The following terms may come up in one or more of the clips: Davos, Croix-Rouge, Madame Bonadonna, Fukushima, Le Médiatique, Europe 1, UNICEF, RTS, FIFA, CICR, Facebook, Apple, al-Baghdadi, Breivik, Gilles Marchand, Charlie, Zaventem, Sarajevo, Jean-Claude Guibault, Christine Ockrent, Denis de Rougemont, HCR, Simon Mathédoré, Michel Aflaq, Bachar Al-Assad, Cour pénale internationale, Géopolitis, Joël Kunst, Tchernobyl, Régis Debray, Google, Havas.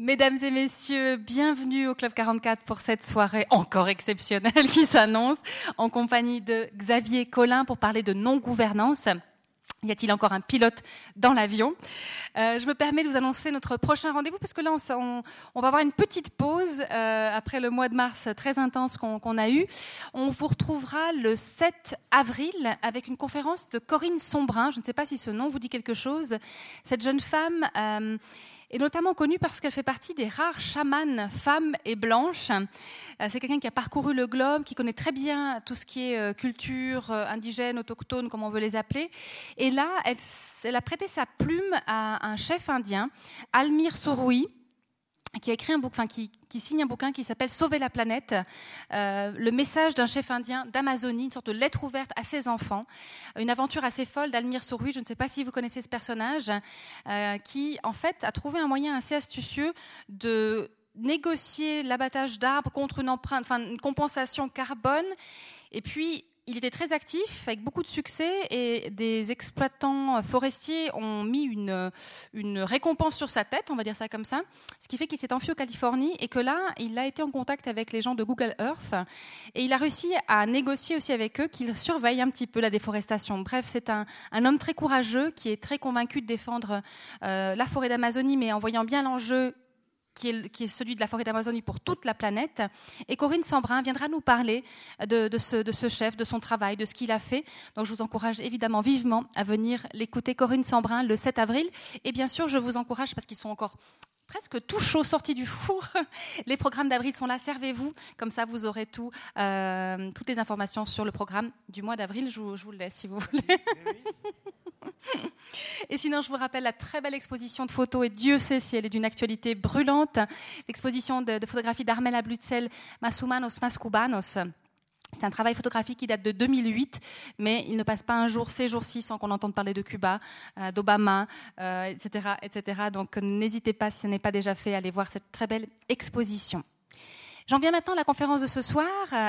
Mesdames et messieurs, bienvenue au Club 44 pour cette soirée encore exceptionnelle qui s'annonce, en compagnie de Xavier Colin pour parler de non-gouvernance. Y a-t-il encore un pilote dans l'avion ? Je me permets de vous annoncer notre prochain rendez-vous, parce que là, on va avoir une petite pause après le mois de mars très intense qu'on a eu. On vous retrouvera le 7 avril avec une conférence de Corine Sombrun. Je ne sais pas si ce nom vous dit quelque chose. Cette jeune femme... est notamment connue parce qu'elle fait partie des rares chamanes femmes et blanches. C'est quelqu'un qui a parcouru le globe, qui connaît très bien tout ce qui est culture indigène, autochtone, comme on veut les appeler. Et là, elle a prêté sa plume à un chef indien, Almir Suruí, qui a écrit un bouquin, qui signe un bouquin qui s'appelle « Sauver la planète », le message d'un chef indien d'Amazonie, une sorte de lettre ouverte à ses enfants. Une aventure assez folle d'Almir Suruí, je ne sais pas si vous connaissez ce personnage, qui en fait a trouvé un moyen assez astucieux de négocier l'abattage d'arbres contre une compensation carbone. Et puis il était très actif, avec beaucoup de succès, et des exploitants forestiers ont mis une récompense sur sa tête, on va dire ça comme ça, ce qui fait qu'il s'est enfui en Californie, et que là, il a été en contact avec les gens de Google Earth, et il a réussi à négocier aussi avec eux qu'ils surveillent un petit peu la déforestation. Bref, c'est un homme très courageux, qui est très convaincu de défendre la forêt d'Amazonie, mais en voyant bien l'enjeu qui est celui de la forêt d'Amazonie pour toute la planète. Et Corine Sombrun viendra nous parler de ce chef, de son travail, de ce qu'il a fait. Donc je vous encourage évidemment vivement à venir l'écouter, Corine Sombrun, le 7 avril. Et bien sûr, je vous encourage, parce qu'ils sont encore presque tout chaud sorti du four. Les programmes d'avril sont là, servez-vous. Comme ça, vous aurez toutes les informations sur le programme du mois d'avril. Je vous le laisse si vous voulez. Et sinon, je vous rappelle la très belle exposition de photos, et Dieu sait si elle est d'une actualité brûlante, l'exposition de photographie d'Armela Blutzel, Mas Humanos, Mas Cubanos. C'est un travail photographique qui date de 2008, mais il ne passe pas un jour, ces jours-ci, sans qu'on entende parler de Cuba, d'Obama, etc., etc. Donc n'hésitez pas, si ce n'est pas déjà fait, à aller voir cette très belle exposition. J'en viens maintenant à la conférence de ce soir.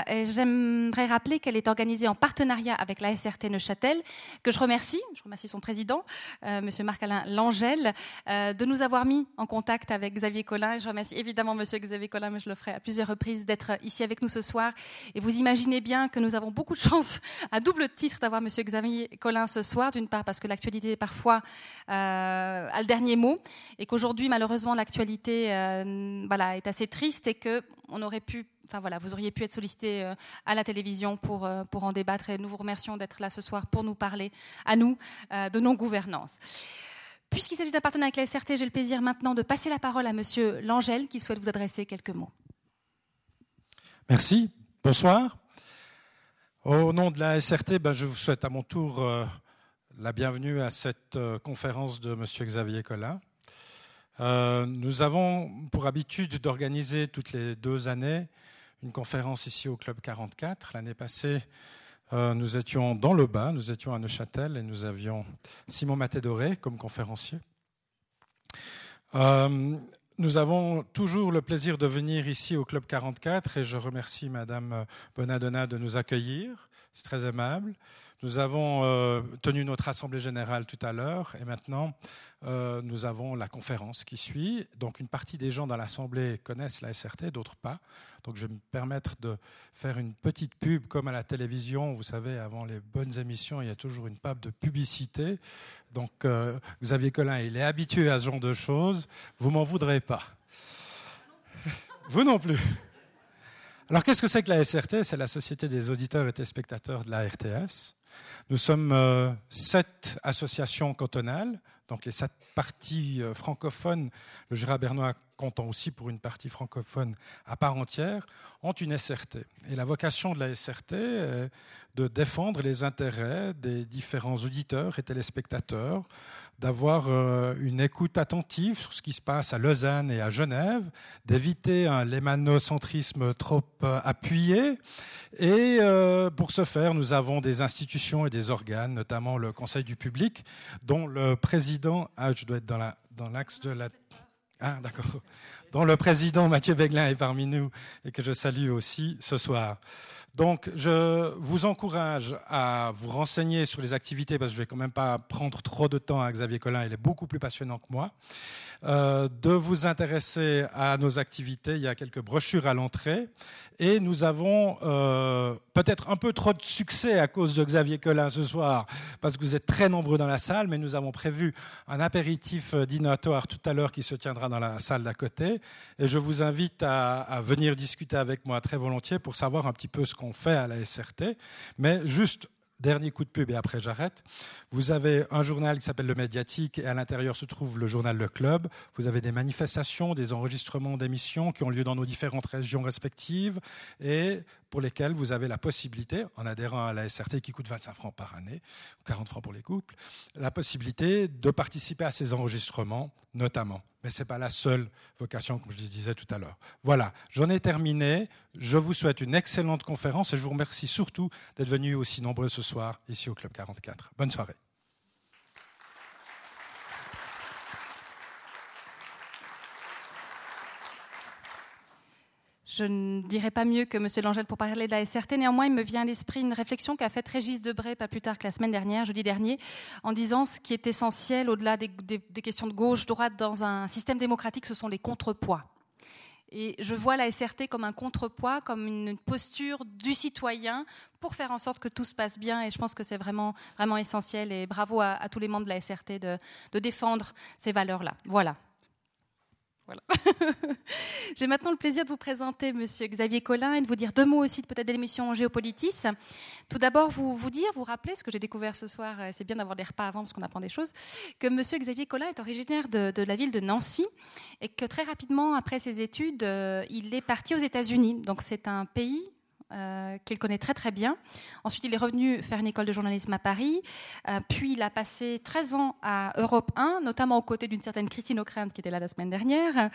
Et j'aimerais rappeler qu'elle est organisée en partenariat avec la SRT Neuchâtel, que je remercie. Je remercie son président, Monsieur Marc-Alain Langelle, de nous avoir mis en contact avec Xavier Colin. Et je remercie évidemment Monsieur Xavier Colin, mais je le ferai à plusieurs reprises, d'être ici avec nous ce soir. Et vous imaginez bien que nous avons beaucoup de chance, à double titre, d'avoir Monsieur Xavier Colin ce soir. D'une part, parce que l'actualité parfois a le dernier mot, et qu'aujourd'hui, malheureusement, l'actualité est assez triste, et que vous auriez pu être sollicité à la télévision pour en débattre, et nous vous remercions d'être là ce soir pour nous parler, à nous, de non-gouvernance. Puisqu'il s'agit d'un partenariat avec la SRT, j'ai le plaisir maintenant de passer la parole à Monsieur Langelle, qui souhaite vous adresser quelques mots. Merci, bonsoir. Au nom de la SRT, je vous souhaite à mon tour la bienvenue à cette conférence de Monsieur Xavier Colin. Nous avons pour habitude d'organiser toutes les 2 années une conférence ici au Club 44. L'année passée, nous étions dans le Bain, nous étions à Neuchâtel, et nous avions Simon Mathédoré comme conférencier. Nous avons toujours le plaisir de venir ici au Club 44, et je remercie Madame Bonadonna de nous accueillir, c'est très aimable. Nous avons tenu notre assemblée générale tout à l'heure, et maintenant nous avons la conférence qui suit. Donc une partie des gens dans l'assemblée connaissent la SRT, d'autres pas. Donc je vais me permettre de faire une petite pub, comme à la télévision. Vous savez, avant les bonnes émissions, il y a toujours une pub de publicité. Donc Xavier Colin, il est habitué à ce genre de choses. Vous m'en voudrez pas. Vous non plus. Alors qu'est-ce que c'est que la SRT ? C'est la Société des auditeurs et téléspectateurs de la RTS. Nous sommes 7 associations cantonales, donc les 7 parties francophones, le Jura bernois comptant aussi pour une partie francophone à part entière, ont une SRT. Et la vocation de la SRT est de défendre les intérêts des différents auditeurs et téléspectateurs, d'avoir une écoute attentive sur ce qui se passe à Lausanne et à Genève, d'éviter un lémanocentrisme trop appuyé. Et pour ce faire, nous avons des institutions et des organes, notamment le Conseil du public, dont le président... Ah, je dois être dans l'axe de la... Ah, d'accord. Dont le président Mathieu Béglin est parmi nous et que je salue aussi ce soir. Donc, je vous encourage à vous renseigner sur les activités, parce que je ne vais quand même pas prendre trop de temps à Xavier Colin, il est beaucoup plus passionnant que moi, de vous intéresser à nos activités. Il y a quelques brochures à l'entrée. Et nous avons peut-être un peu trop de succès à cause de Xavier Colin ce soir, parce que vous êtes très nombreux dans la salle, mais nous avons prévu un apéritif dînatoire tout à l'heure qui se tiendra dans la salle d'à côté. Et je vous invite à venir discuter avec moi très volontiers pour savoir un petit peu ce qu'on fait à la SRT. Mais juste, dernier coup de pub et après j'arrête, vous avez un journal qui s'appelle Le Médiatique et à l'intérieur se trouve le journal Le Club. Vous avez des manifestations, des enregistrements d'émissions qui ont lieu dans nos différentes régions respectives et pour lesquelles vous avez la possibilité, en adhérant à la SRT qui coûte 25 francs par année, 40 francs pour les couples, la possibilité de participer à ces enregistrements notamment. Mais ce n'est pas la seule vocation, comme je disais tout à l'heure. Voilà, j'en ai terminé. Je vous souhaite une excellente conférence et je vous remercie surtout d'être venus aussi nombreux ce soir ici au Club 44. Bonne soirée. Je ne dirais pas mieux que M. Langelle pour parler de la SRT. Néanmoins, il me vient à l'esprit une réflexion qu'a faite Régis Debray, pas plus tard que la semaine dernière, jeudi dernier, en disant ce qui est essentiel, au-delà des questions de gauche-droite, dans un système démocratique, ce sont les contrepoids. Et je vois la SRT comme un contrepoids, comme une posture du citoyen pour faire en sorte que tout se passe bien. Et je pense que c'est vraiment, vraiment essentiel. Et bravo à tous les membres de la SRT de défendre ces valeurs-là. Voilà. Voilà. J'ai maintenant le plaisir de vous présenter Monsieur Xavier Colin et de vous dire deux mots aussi peut-être de l'émission Géopolitis. Tout d'abord, vous rappeler ce que j'ai découvert ce soir, c'est bien d'avoir des repas avant parce qu'on apprend des choses, que Monsieur Xavier Colin est originaire de la ville de Nancy et que très rapidement, après ses études, il est parti aux États-Unis. Donc c'est un pays qu'il connaît très très bien. Ensuite, il est revenu faire une école de journalisme à Paris, puis il a passé 13 ans à Europe 1, notamment aux côtés d'une certaine Christine Ockrent qui était là la semaine dernière,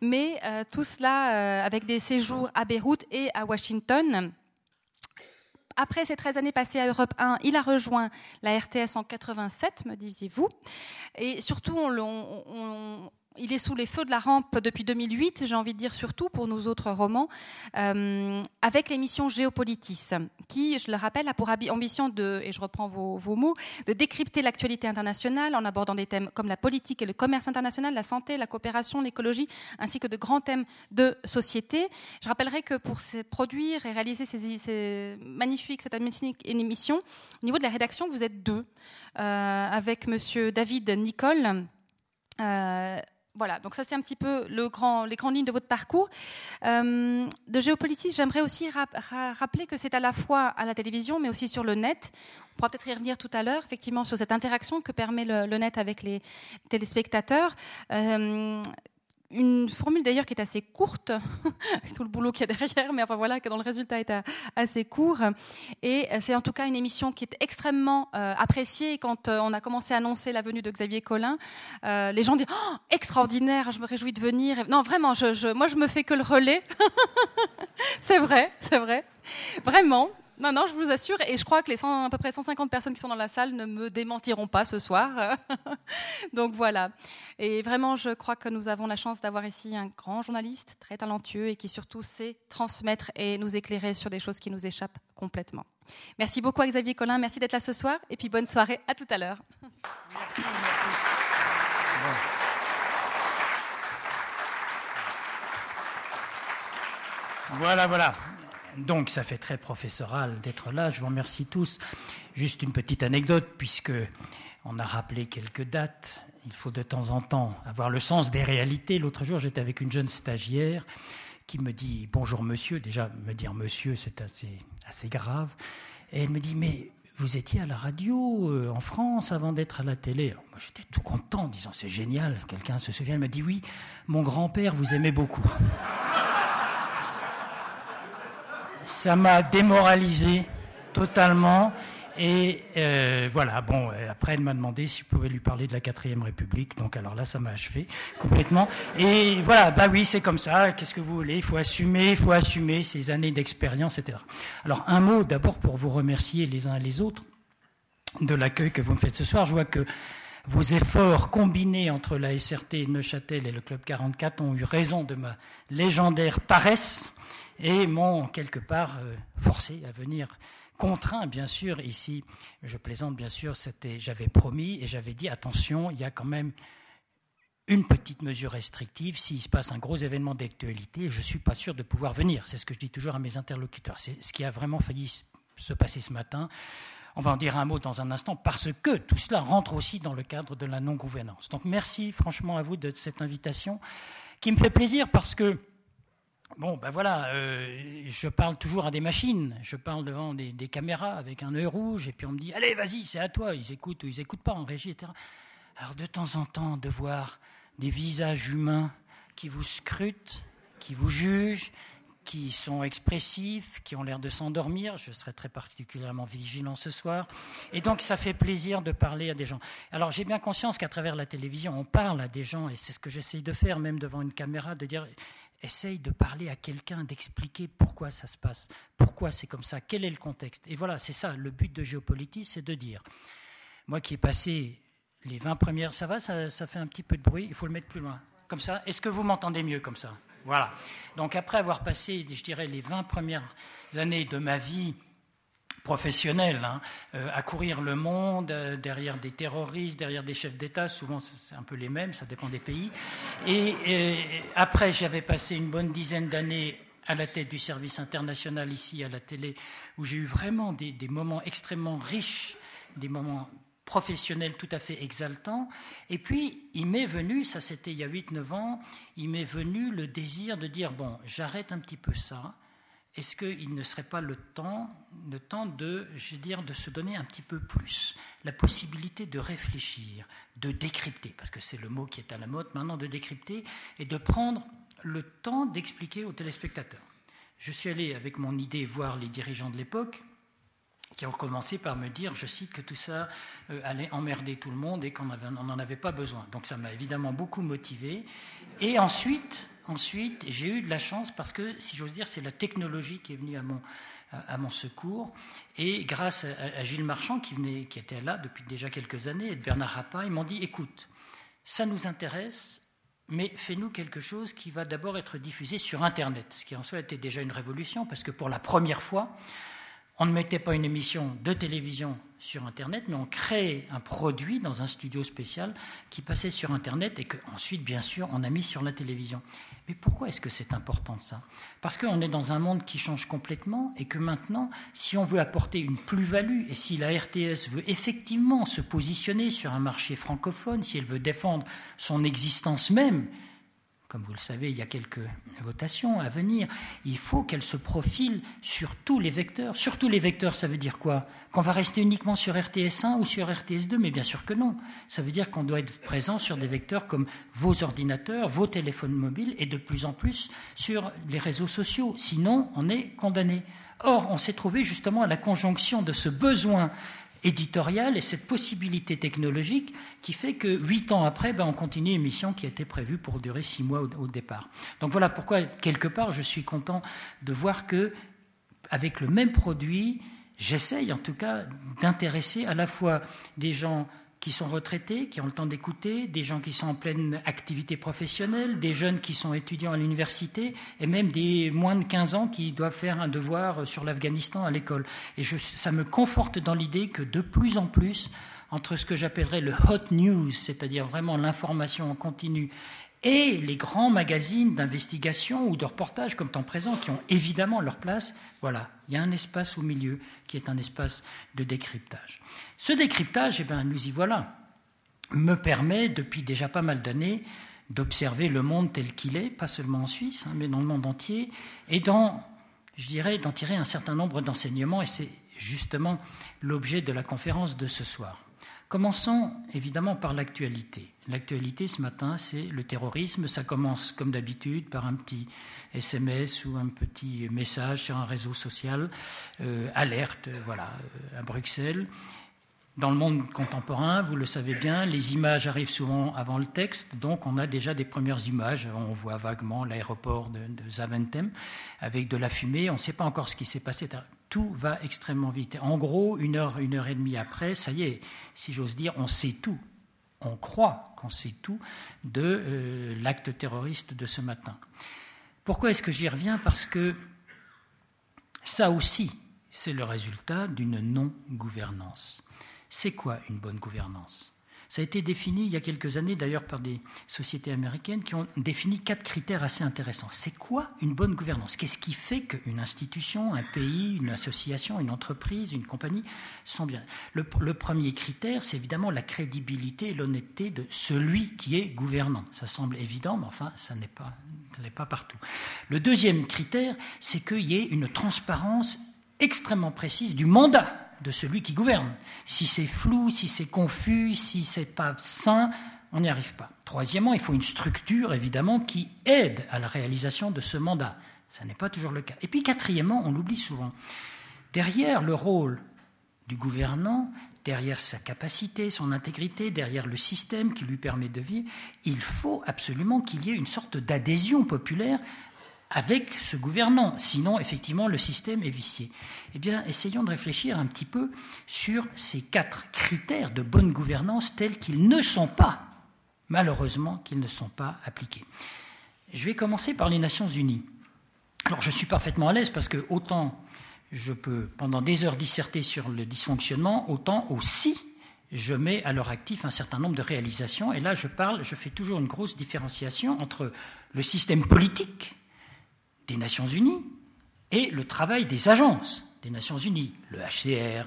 mais tout cela avec des séjours à Beyrouth et à Washington. Après ces 13 années passées à Europe 1, il a rejoint la RTS en 87, me disiez-vous, et surtout il est sous les feux de la rampe depuis 2008, j'ai envie de dire surtout pour nos autres romans, avec l'émission Géopolitis, qui, je le rappelle, a pour ambition de, et je reprends vos mots, de décrypter l'actualité internationale en abordant des thèmes comme la politique et le commerce international, la santé, la coopération, l'écologie, ainsi que de grands thèmes de société. Je rappellerai que pour produire et réaliser cette magnifique émission, au niveau de la rédaction, vous êtes deux, avec Monsieur David Nicole. Voilà, donc ça c'est un petit peu les grandes lignes de votre parcours. De Géopolitis, j'aimerais aussi rappeler que c'est à la fois à la télévision, mais aussi sur le net. On pourra peut-être y revenir tout à l'heure, effectivement, sur cette interaction que permet le net avec les téléspectateurs. Une formule d'ailleurs qui est assez courte, tout le boulot qu'il y a derrière, mais enfin voilà, dont le résultat est assez court. Et c'est en tout cas une émission qui est extrêmement appréciée. Quand on a commencé à annoncer la venue de Xavier Colin, les gens disent oh, « extraordinaire, je me réjouis de venir ». Non, vraiment, moi je me fais que le relais. C'est vrai. Vraiment. Non, je vous assure, et je crois que les à peu près 150 personnes qui sont dans la salle ne me démentiront pas ce soir. Donc voilà. Et vraiment, je crois que nous avons la chance d'avoir ici un grand journaliste, très talentueux, et qui surtout sait transmettre et nous éclairer sur des choses qui nous échappent complètement. Merci beaucoup à Xavier Colin, merci d'être là ce soir, et puis bonne soirée, à tout à l'heure. Merci. Voilà. Donc, ça fait très professoral d'être là. Je vous remercie tous. Juste une petite anecdote, puisque on a rappelé quelques dates. Il faut de temps en temps avoir le sens des réalités. L'autre jour, j'étais avec une jeune stagiaire qui me dit « Bonjour, monsieur ». Déjà, me dire « monsieur », c'est assez grave. Et elle me dit « Mais vous étiez à la radio en France avant d'être à la télé ». Alors, moi, j'étais tout content en disant « C'est génial, quelqu'un se souvient ». Elle m'a dit « Oui, mon grand-père vous aimait beaucoup ». Ça m'a démoralisé totalement. Et voilà, bon, après, elle m'a demandé si je pouvais lui parler de la 4ème République. Donc, alors là, ça m'a achevé complètement. Et voilà, bah oui, c'est comme ça. Qu'est-ce que vous voulez ? Il faut assumer ces années d'expérience, etc. Alors, un mot d'abord pour vous remercier les uns et les autres de l'accueil que vous me faites ce soir. Je vois que Vos efforts combinés entre la SRT Neuchâtel et le Club 44 ont eu raison de ma légendaire paresse et m'ont quelque part forcé à venir contraint, bien sûr. Ici, je plaisante, bien sûr, j'avais promis et j'avais dit attention, il y a quand même une petite mesure restrictive. S'il se passe un gros événement d'actualité, je ne suis pas sûr de pouvoir venir. C'est ce que je dis toujours à mes interlocuteurs. C'est ce qui a vraiment failli se passer ce matin. On va en dire un mot dans un instant, parce que tout cela rentre aussi dans le cadre de la non-gouvernance. Donc merci franchement à vous de cette invitation, qui me fait plaisir parce que, bon, ben voilà, je parle toujours à des machines, je parle devant des caméras avec un œil rouge, et puis on me dit « Allez, vas-y, c'est à toi », ils écoutent ou ils n'écoutent pas en régie, etc. Alors de temps en temps, de voir des visages humains qui vous scrutent, qui vous jugent, qui sont expressifs, qui ont l'air de s'endormir. Je serai très particulièrement vigilant ce soir. Et donc, ça fait plaisir de parler à des gens. Alors, j'ai bien conscience qu'à travers la télévision, on parle à des gens, et c'est ce que j'essaye de faire, même devant une caméra, de dire, essaye de parler à quelqu'un, d'expliquer pourquoi ça se passe, pourquoi c'est comme ça, quel est le contexte. Et voilà, c'est ça, le but de Géopolitis, c'est de dire, moi qui ai passé les 20 premières... Ça va, ça fait un petit peu de bruit, il faut le mettre plus loin. Comme ça, est-ce que vous m'entendez mieux comme ça ? Voilà. Donc après avoir passé, je dirais, les 20 premières années de ma vie professionnelle, à courir le monde, derrière des terroristes, derrière des chefs d'État, souvent c'est un peu les mêmes, ça dépend des pays, et après j'avais passé une bonne dizaine d'années à la tête du service international ici à la télé, où j'ai eu vraiment des moments extrêmement riches, des moments professionnel tout à fait exaltant. Et puis, il m'est venu, ça c'était il y a 8-9 ans, il m'est venu le désir de dire, bon, j'arrête un petit peu ça, est-ce qu'il ne serait pas le temps de, je veux dire, de se donner un petit peu plus la possibilité de réfléchir, de décrypter, parce que c'est le mot qui est à la mode maintenant, de décrypter, et de prendre le temps d'expliquer aux téléspectateurs. Je suis allé avec mon idée voir les dirigeants de l'époque, qui ont commencé par me dire, je cite, que tout ça allait emmerder tout le monde et qu'on n'en avait pas besoin. Donc ça m'a évidemment beaucoup motivé. Et ensuite j'ai eu de la chance parce que, si j'ose dire, c'est la technologie qui est venue à mon secours. Et grâce à Gilles Marchand, qui était là depuis déjà quelques années, et de Bernard Rappa, ils m'ont dit, écoute, ça nous intéresse, mais fais-nous quelque chose qui va d'abord être diffusé sur Internet, ce qui en soi était déjà une révolution, parce que pour la première fois, on ne mettait pas une émission de télévision sur Internet, mais on créait un produit dans un studio spécial qui passait sur Internet et qu'ensuite, bien sûr, on a mis sur la télévision. Mais pourquoi est-ce que c'est important, ça ? Parce qu'on est dans un monde qui change complètement et que maintenant, si on veut apporter une plus-value et si la RTS veut effectivement se positionner sur un marché francophone, si elle veut défendre son existence même, comme vous le savez, il y a quelques votations à venir. Il faut qu'elle se profile sur tous les vecteurs. Sur tous les vecteurs, ça veut dire quoi ? Qu'on va rester uniquement sur RTS1 ou sur RTS2 ? Mais bien sûr que non. Ça veut dire qu'on doit être présent sur des vecteurs comme vos ordinateurs, vos téléphones mobiles et de plus en plus sur les réseaux sociaux. Sinon, on est condamné. Or, on s'est trouvé justement à la conjonction de ce besoin éditorial et cette possibilité technologique qui fait que 8 ans après, on continue l'émission qui était prévue pour durer 6 mois au départ. Donc voilà pourquoi, quelque part, je suis content de voir que, avec le même produit, j'essaye en tout cas d'intéresser à la fois des gens qui sont retraités, qui ont le temps d'écouter, des gens qui sont en pleine activité professionnelle, des jeunes qui sont étudiants à l'université, et même des moins de 15 ans qui doivent faire un devoir sur l'Afghanistan à l'école. Et ça me conforte dans l'idée que de plus en plus, entre ce que j'appellerais le « hot news », c'est-à-dire vraiment l'information en continu, et les grands magazines d'investigation ou de reportage comme Temps Présent, qui ont évidemment leur place, voilà, il y a un espace au milieu qui est un espace de décryptage. Ce décryptage, nous y voilà, me permet depuis déjà pas mal d'années d'observer le monde tel qu'il est, pas seulement en Suisse, mais dans le monde entier, et d'en tirer un certain nombre d'enseignements, et c'est justement l'objet de la conférence de ce soir. Commençons évidemment par l'actualité. L'actualité ce matin, c'est le terrorisme. Ça commence comme d'habitude par un petit SMS ou un petit message sur un réseau social, alerte, voilà, à Bruxelles. Dans le monde contemporain, vous le savez bien, les images arrivent souvent avant le texte, donc on a déjà des premières images. On voit vaguement l'aéroport de Zaventem avec de la fumée. On ne sait pas encore ce qui s'est passé. Tout va extrêmement vite. En gros, 1 heure, 1 heure et demie après, ça y est, si j'ose dire, on sait tout. on croit qu'on sait tout de l'acte terroriste de ce matin. Pourquoi est-ce que j'y reviens? Parce que ça aussi, c'est le résultat d'une non-gouvernance. C'est quoi une bonne gouvernance? Ça a été défini il y a quelques années, d'ailleurs par des sociétés américaines qui ont défini 4 critères assez intéressants. C'est quoi une bonne gouvernance? Qu'est-ce qui fait qu'une institution, un pays, une association, une entreprise, une compagnie sont bien? Le premier critère, c'est évidemment la crédibilité et l'honnêteté de celui qui est gouvernant. Ça semble évident, mais enfin, ça n'est pas partout. Le deuxième critère, c'est qu'il y ait une transparence extrêmement précise du mandat de celui qui gouverne. Si c'est flou, si c'est confus, si c'est pas sain, on n'y arrive pas. Troisièmement, il faut une structure, évidemment, qui aide à la réalisation de ce mandat. Ça n'est pas toujours le cas. Et puis, quatrièmement, on l'oublie souvent, derrière le rôle du gouvernant, derrière sa capacité, son intégrité, derrière le système qui lui permet de vivre, il faut absolument qu'il y ait une sorte d'adhésion populaire avec ce gouvernant, sinon effectivement le système est vicié. Eh bien, essayons de réfléchir un petit peu sur ces 4 critères de bonne gouvernance tels qu'ils ne sont pas, malheureusement, qu'ils ne sont pas appliqués. Je vais commencer par les Nations Unies. Alors, je suis parfaitement à l'aise parce que autant je peux pendant des heures disserter sur le dysfonctionnement, autant aussi je mets à leur actif un certain nombre de réalisations. Et là, je fais toujours une grosse différenciation entre le système politique des Nations Unies et le travail des agences des Nations Unies, le HCR,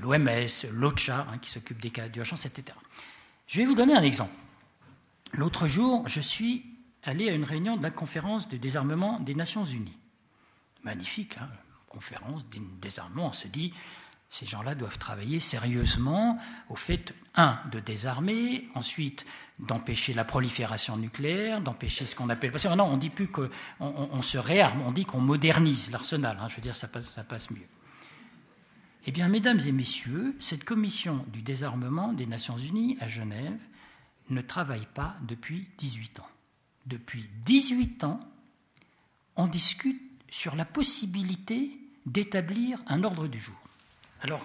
l'OMS, l'OCHA, qui s'occupe des cas d'urgence, etc. Je vais vous donner un exemple. L'autre jour, je suis allé à une réunion de la conférence de désarmement des Nations Unies. Magnifique, hein, conférence de désarmement. On se dit, ces gens-là doivent travailler sérieusement au fait, de désarmer, ensuite d'empêcher la prolifération nucléaire, d'empêcher ce qu'on appelle... Parce que maintenant, on ne dit plus qu'on se réarme, on dit qu'on modernise l'arsenal. Je veux dire, ça passe mieux. Eh bien, mesdames et messieurs, cette commission du désarmement des Nations Unies à Genève ne travaille pas depuis 18 ans. Depuis 18 ans, on discute sur la possibilité d'établir un ordre du jour. Alors,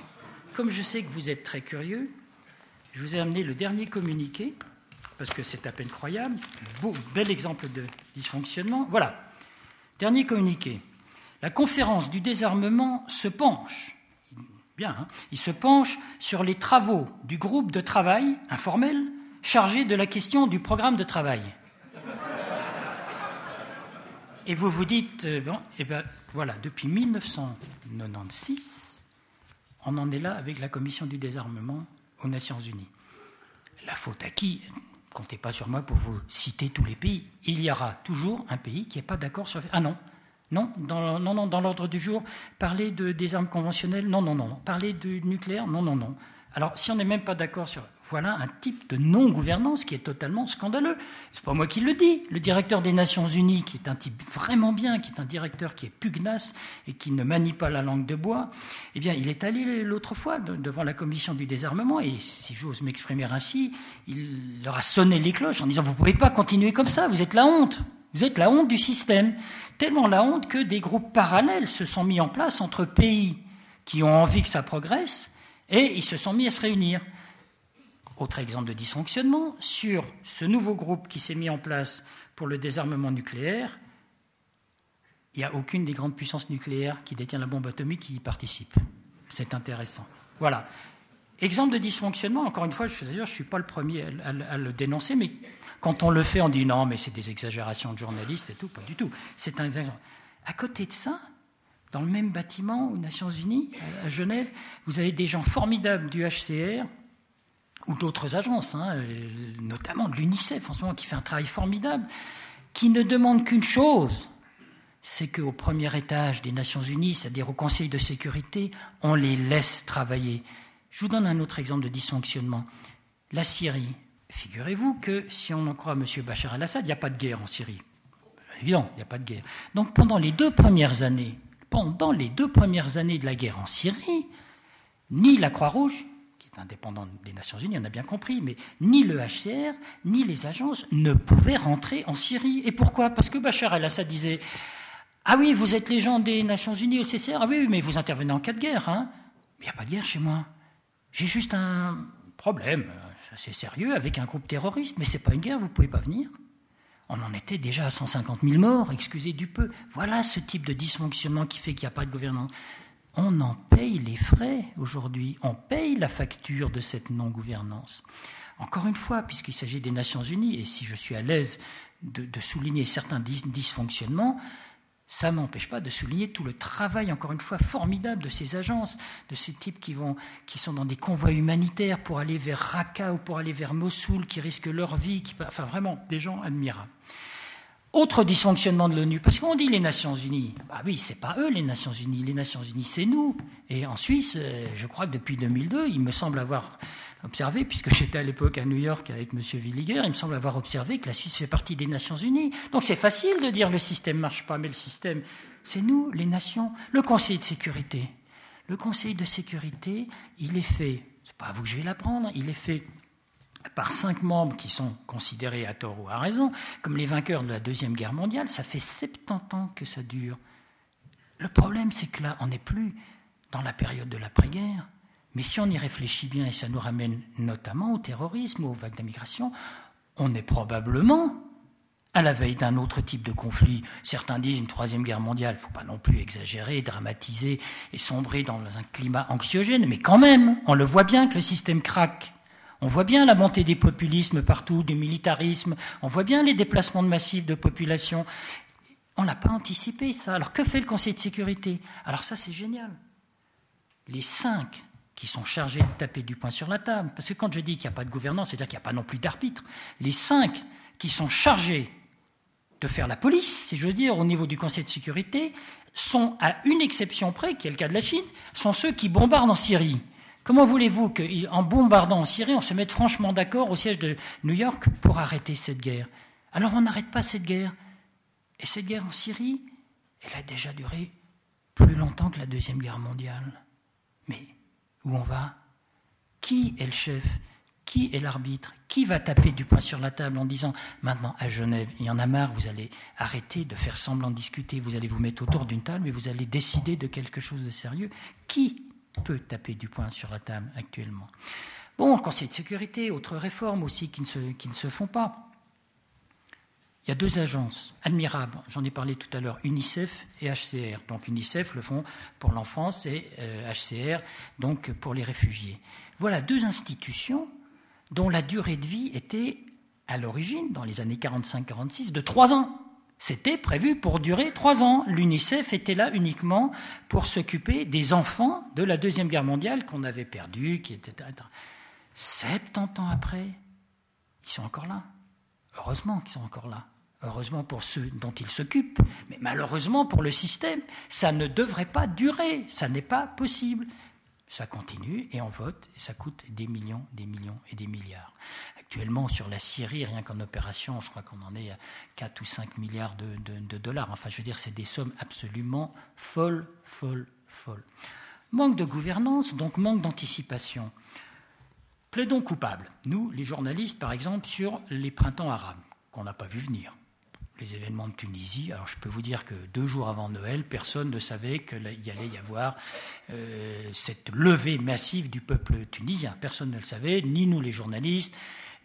comme je sais que vous êtes très curieux, je vous ai amené le dernier communiqué, parce que c'est à peine croyable. Bel exemple de dysfonctionnement. Voilà. Dernier communiqué. La conférence du désarmement se penche, il se penche sur les travaux du groupe de travail informel chargé de la question du programme de travail. Et vous vous dites, voilà, depuis 1996... on en est là avec la commission du désarmement aux Nations Unies. La faute à qui? Comptez pas sur moi pour vous citer tous les pays. Il y aura toujours un pays qui n'est pas d'accord sur... dans l'ordre du jour, parler des armes conventionnelles, Parler du nucléaire, Alors, si on n'est même pas d'accord sur... Voilà un type de non-gouvernance qui est totalement scandaleux. C'est pas moi qui le dis. Le directeur des Nations Unies, qui est un type vraiment bien, qui est un directeur qui est pugnace et qui ne manie pas la langue de bois, eh bien, il est allé l'autre fois devant la commission du désarmement et, si j'ose m'exprimer ainsi, il leur a sonné les cloches en disant « Vous ne pouvez pas continuer comme ça, vous êtes la honte ». Vous êtes la honte du système. Tellement la honte que des groupes parallèles se sont mis en place entre pays qui ont envie que ça progresse et ils se sont mis à se réunir. Autre exemple de dysfonctionnement, sur ce nouveau groupe qui s'est mis en place pour le désarmement nucléaire, il n'y a aucune des grandes puissances nucléaires qui détient la bombe atomique qui y participe. C'est intéressant. Voilà. Exemple de dysfonctionnement, encore une fois, d'ailleurs, je ne suis pas le premier à le dénoncer, mais quand on le fait, on dit non, mais c'est des exagérations de journalistes et tout, pas du tout. C'est un exemple. À côté de ça, dans le même bâtiment aux Nations Unies, à Genève, vous avez des gens formidables du HCR ou d'autres agences, notamment de l'UNICEF en ce moment, qui fait un travail formidable, qui ne demande qu'une chose, c'est qu'au premier étage des Nations Unies, c'est-à-dire au Conseil de sécurité, on les laisse travailler. Je vous donne un autre exemple de dysfonctionnement. La Syrie. Figurez-vous que si on en croit M. Bachar Al-Assad, il n'y a pas de guerre en Syrie. Évidemment, il n'y a pas de guerre. Donc pendant les deux premières années de la guerre en Syrie, ni la Croix-Rouge, qui est indépendante des Nations Unies, on a bien compris, mais ni le HCR, ni les agences ne pouvaient rentrer en Syrie. Et pourquoi? Parce que Bachar Al-Assad disait « Ah oui, vous êtes les gens des Nations Unies au CCR, ah oui, mais vous intervenez en cas de guerre. » Mais il n'y a pas de guerre chez moi. J'ai juste un problème, assez sérieux avec un groupe terroriste. Mais ce n'est pas une guerre, vous ne pouvez pas venir. On en était déjà à 150 000 morts, excusez du peu. Voilà ce type de dysfonctionnement qui fait qu'il n'y a pas de gouvernance. On en paye les frais aujourd'hui. On paye la facture de cette non-gouvernance. Encore une fois, puisqu'il s'agit des Nations Unies, et si je suis à l'aise de souligner certains dysfonctionnements, ça ne m'empêche pas de souligner tout le travail, encore une fois, formidable de ces agences, de ces types qui sont dans des convois humanitaires pour aller vers Raqqa ou pour aller vers Mossoul, qui risquent leur vie, enfin vraiment, des gens admirables. Autre dysfonctionnement de l'ONU, parce qu'on dit les Nations Unies. Ah oui, c'est pas eux les Nations Unies c'est nous. Et en Suisse, je crois que depuis 2002, il me semble avoir observé, puisque j'étais à l'époque à New York avec M. Williger, il me semble avoir observé que la Suisse fait partie des Nations Unies. Donc c'est facile de dire le système ne marche pas, mais le système, c'est nous, les nations. Le Conseil de sécurité. Le Conseil de sécurité, il est fait, c'est pas à vous que je vais l'apprendre, il est fait par 5 membres qui sont considérés à tort ou à raison, comme les vainqueurs de la Deuxième Guerre mondiale. Ça fait 70 ans que ça dure. Le problème, c'est que là, on n'est plus dans la période de l'après-guerre. Mais si on y réfléchit bien, et ça nous ramène notamment au terrorisme, aux vagues d'immigration, on est probablement à la veille d'un autre type de conflit. Certains disent une troisième guerre mondiale. Il ne faut pas non plus exagérer, dramatiser et sombrer dans un climat anxiogène. Mais quand même, on le voit bien que le système craque. On voit bien la montée des populismes partout, du militarisme. On voit bien les déplacements de massifs de population. On n'a pas anticipé ça. Alors que fait le Conseil de sécurité? Alors ça, c'est génial. Les 5 qui sont chargés de taper du poing sur la table, parce que quand je dis qu'il n'y a pas de gouvernance, c'est-à-dire qu'il n'y a pas non plus d'arbitre, les 5 qui sont chargés de faire la police, si je veux dire, au niveau du Conseil de sécurité, sont, à une exception près, qui est le cas de la Chine, sont ceux qui bombardent en Syrie. Comment voulez-vous qu'en bombardant en Syrie, on se mette franchement d'accord au siège de New York pour arrêter cette guerre? Alors on n'arrête pas cette guerre. Et cette guerre en Syrie, elle a déjà duré plus longtemps que la Deuxième Guerre mondiale. Mais où on va? Qui est le chef? Qui est l'arbitre? Qui va taper du poing sur la table en disant « Maintenant, à Genève, il y en a marre, vous allez arrêter de faire semblant de discuter, vous allez vous mettre autour d'une table et vous allez décider de quelque chose de sérieux ». Qui peut taper du poing sur la table actuellement? Bon, le Conseil de sécurité, autres réformes aussi qui ne se font pas. Il y a 2 agences admirables, j'en ai parlé tout à l'heure, UNICEF et HCR. Donc UNICEF, le Fonds pour l'enfance, et HCR, donc pour les réfugiés. Voilà 2 institutions dont la durée de vie était, à l'origine, dans les années 45-46, de 3 ans. C'était prévu pour durer 3 ans. L'UNICEF était là uniquement pour s'occuper des enfants de la Deuxième Guerre mondiale qu'on avait perdus, qui étaient... 70 ans après, ils sont encore là. Heureusement qu'ils sont encore là. Heureusement pour ceux dont ils s'occupent. Mais malheureusement pour le système, ça ne devrait pas durer. Ça n'est pas possible. Ça continue et on vote et ça coûte des millions et des milliards. Actuellement, sur la Syrie, rien qu'en opération, je crois qu'on en est à 4 ou 5 milliards de dollars. Enfin, je veux dire, c'est des sommes absolument folles. Manque de gouvernance, donc manque d'anticipation. Plaidons coupables, nous, les journalistes, par exemple, sur les printemps arabes, qu'on n'a pas vu venir. Les événements de Tunisie, alors je peux vous dire que 2 jours avant Noël, personne ne savait qu'il allait y avoir cette levée massive du peuple tunisien. Personne ne le savait, ni nous les journalistes,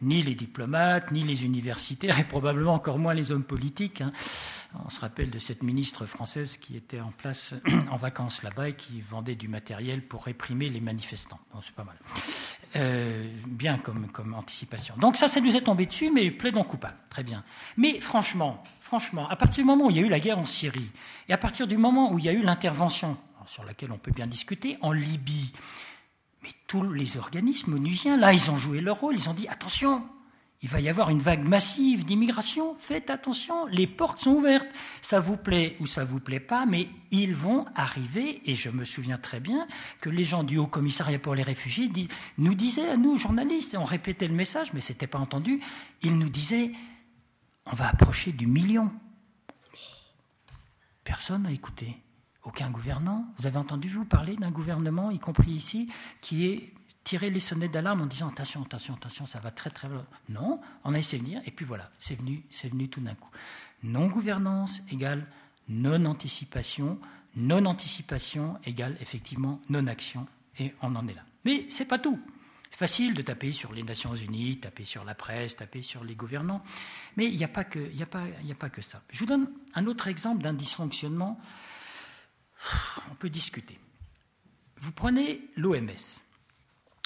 ni les diplomates, ni les universitaires, et probablement encore moins les hommes politiques. Hein. On se rappelle de cette ministre française qui était en place en vacances là-bas et qui vendait du matériel pour réprimer les manifestants. Bon, c'est pas mal. Bien comme anticipation. Donc ça nous est tombé dessus, mais plaidons coupables. Très bien. Mais franchement, à partir du moment où il y a eu la guerre en Syrie, et à partir du moment où il y a eu l'intervention, sur laquelle on peut bien discuter, en Libye, mais tous les organismes onusiens, là, ils ont joué leur rôle, ils ont dit « Attention, il va y avoir une vague massive d'immigration, faites attention, les portes sont ouvertes. Ça vous plaît ou ça vous plaît pas, mais ils vont arriver. » Et je me souviens très bien que les gens du Haut Commissariat pour les réfugiés nous disaient à nous, journalistes, et on répétait le message, mais ce n'était pas entendu, ils nous disaient « On va approcher du million. » Personne n'a écouté. Aucun gouvernant. Vous avez entendu vous parler d'un gouvernement, y compris ici, qui ait tiré les sonnettes d'alarme en disant « Attention, attention, attention, ça va très très loin. » Non, on a essayé de venir, et puis voilà, c'est venu tout d'un coup. Non-gouvernance égale non-anticipation, non-anticipation égale effectivement non-action, et on en est là. Mais c'est pas tout. C'est facile de taper sur les Nations Unies, taper sur la presse, taper sur les gouvernants, mais il n'y a pas que ça. Je vous donne un autre exemple d'un dysfonctionnement. On peut discuter. Vous prenez l'OMS,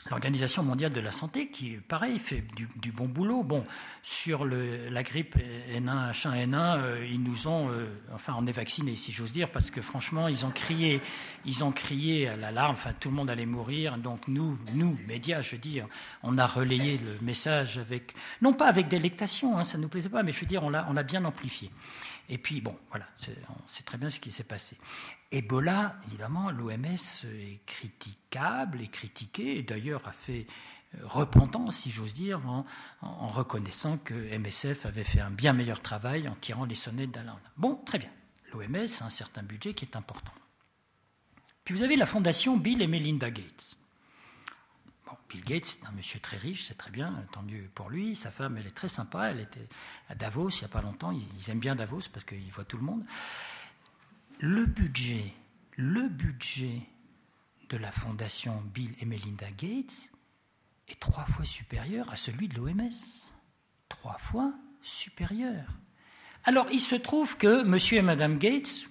l'Organisation mondiale de la santé, qui, pareil, fait du bon boulot. Bon, sur la grippe H1N1, ils nous ont... enfin, on est vaccinés, si j'ose dire, parce que, franchement, ils ont crié à l'alarme. Enfin, tout le monde allait mourir. Donc, nous, médias, je veux dire, on a relayé le message avec... Non pas avec délectation, hein, ça ne nous plaisait pas, mais je veux dire, on l'a bien amplifié. Et puis, bon, voilà, on sait très bien ce qui s'est passé. Ebola, évidemment, l'OMS est critiquable, est critiquée, et d'ailleurs a fait repentance, si j'ose dire, en reconnaissant que MSF avait fait un bien meilleur travail en tirant les sonnettes d'alarme. Bon, très bien. L'OMS a un certain budget qui est important. Puis vous avez la fondation Bill et Melinda Gates. Bon, Bill Gates, c'est un monsieur très riche, c'est très bien, tant mieux pour lui. Sa femme, elle est très sympa, elle était à Davos il n'y a pas longtemps. Ils aiment bien Davos parce qu'ils voient tout le monde. Le budget de la fondation Bill et Melinda Gates est 3 fois supérieur à celui de l'OMS. 3 fois supérieur. Alors, il se trouve que monsieur et madame Gates...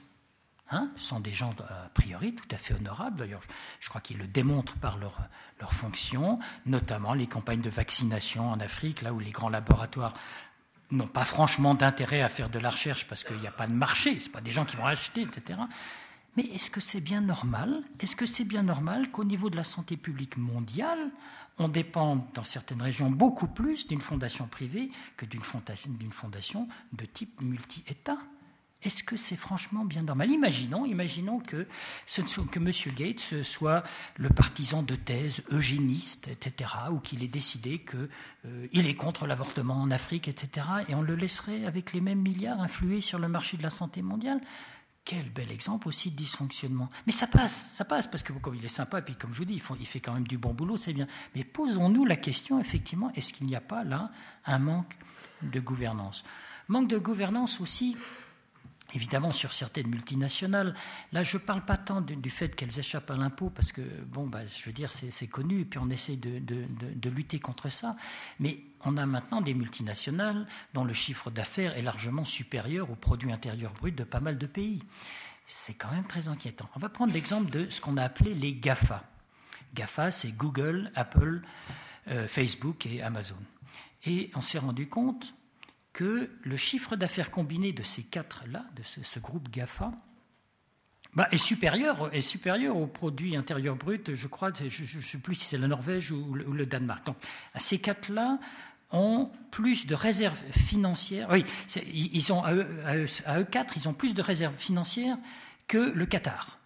Hein, sont des gens a priori tout à fait honorables, d'ailleurs je crois qu'ils le démontrent par leur fonction, notamment les campagnes de vaccination en Afrique, là où les grands laboratoires n'ont pas franchement d'intérêt à faire de la recherche parce qu'il n'y a pas de marché, ce ne pas des gens qui vont acheter, etc. Mais est-ce que c'est bien normal ? Est-ce que c'est bien normal qu'au niveau de la santé publique mondiale, on dépende dans certaines régions beaucoup plus d'une fondation privée que d'une fondation de type multi-État ? Est-ce que c'est franchement bien normal ? Imaginons que M. Gates soit le partisan de thèses eugénistes, etc., ou qu'il ait décidé qu'il est contre l'avortement en Afrique, etc., et on le laisserait avec les mêmes milliards influer sur le marché de la santé mondiale. Quel bel exemple aussi de dysfonctionnement. Mais ça passe, parce que comme il est sympa, puis comme je vous dis, il fait quand même du bon boulot, c'est bien. Mais posons-nous la question, effectivement, est-ce qu'il n'y a pas là un manque de gouvernance ? Manque de gouvernance aussi... Évidemment, sur certaines multinationales, là, je ne parle pas tant du fait qu'elles échappent à l'impôt, parce que, bon, bah, je veux dire, c'est connu, et puis on essaie de lutter contre ça. Mais on a maintenant des multinationales dont le chiffre d'affaires est largement supérieur au produit intérieur brut de pas mal de pays. C'est quand même très inquiétant. On va prendre l'exemple de ce qu'on a appelé les GAFA. GAFA, c'est Google, Apple, Facebook et Amazon. Et on s'est rendu compte que le chiffre d'affaires combiné de ces 4-là, de ce groupe GAFA, bah, est supérieur au produit intérieur brut, je crois, je ne sais plus si c'est la Norvège ou le Danemark. Donc, ces 4-là ont plus de réserves financières. Oui, ils ont à eux 4, ils ont plus de réserves financières que le Qatar.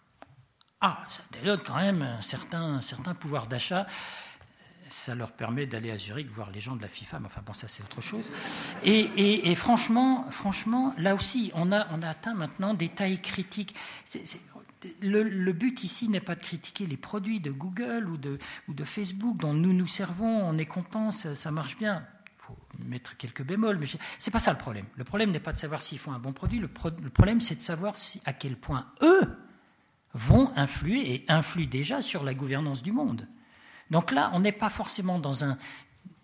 Ah, ça donne quand même un certain pouvoir d'achat. Ça leur permet d'aller à Zurich voir les gens de la FIFA, mais enfin bon, ça c'est autre chose. Et franchement, là aussi, on a atteint maintenant des tailles critiques. Le but ici n'est pas de critiquer les produits de Google ou de Facebook dont nous servons, on est content, ça marche bien. Il faut mettre quelques bémols, mais c'est pas ça le problème. Le problème n'est pas de savoir s'ils font un bon produit, le problème c'est de savoir à quel point eux vont influer et influent déjà sur la gouvernance du monde. Donc là, on n'est pas forcément dans un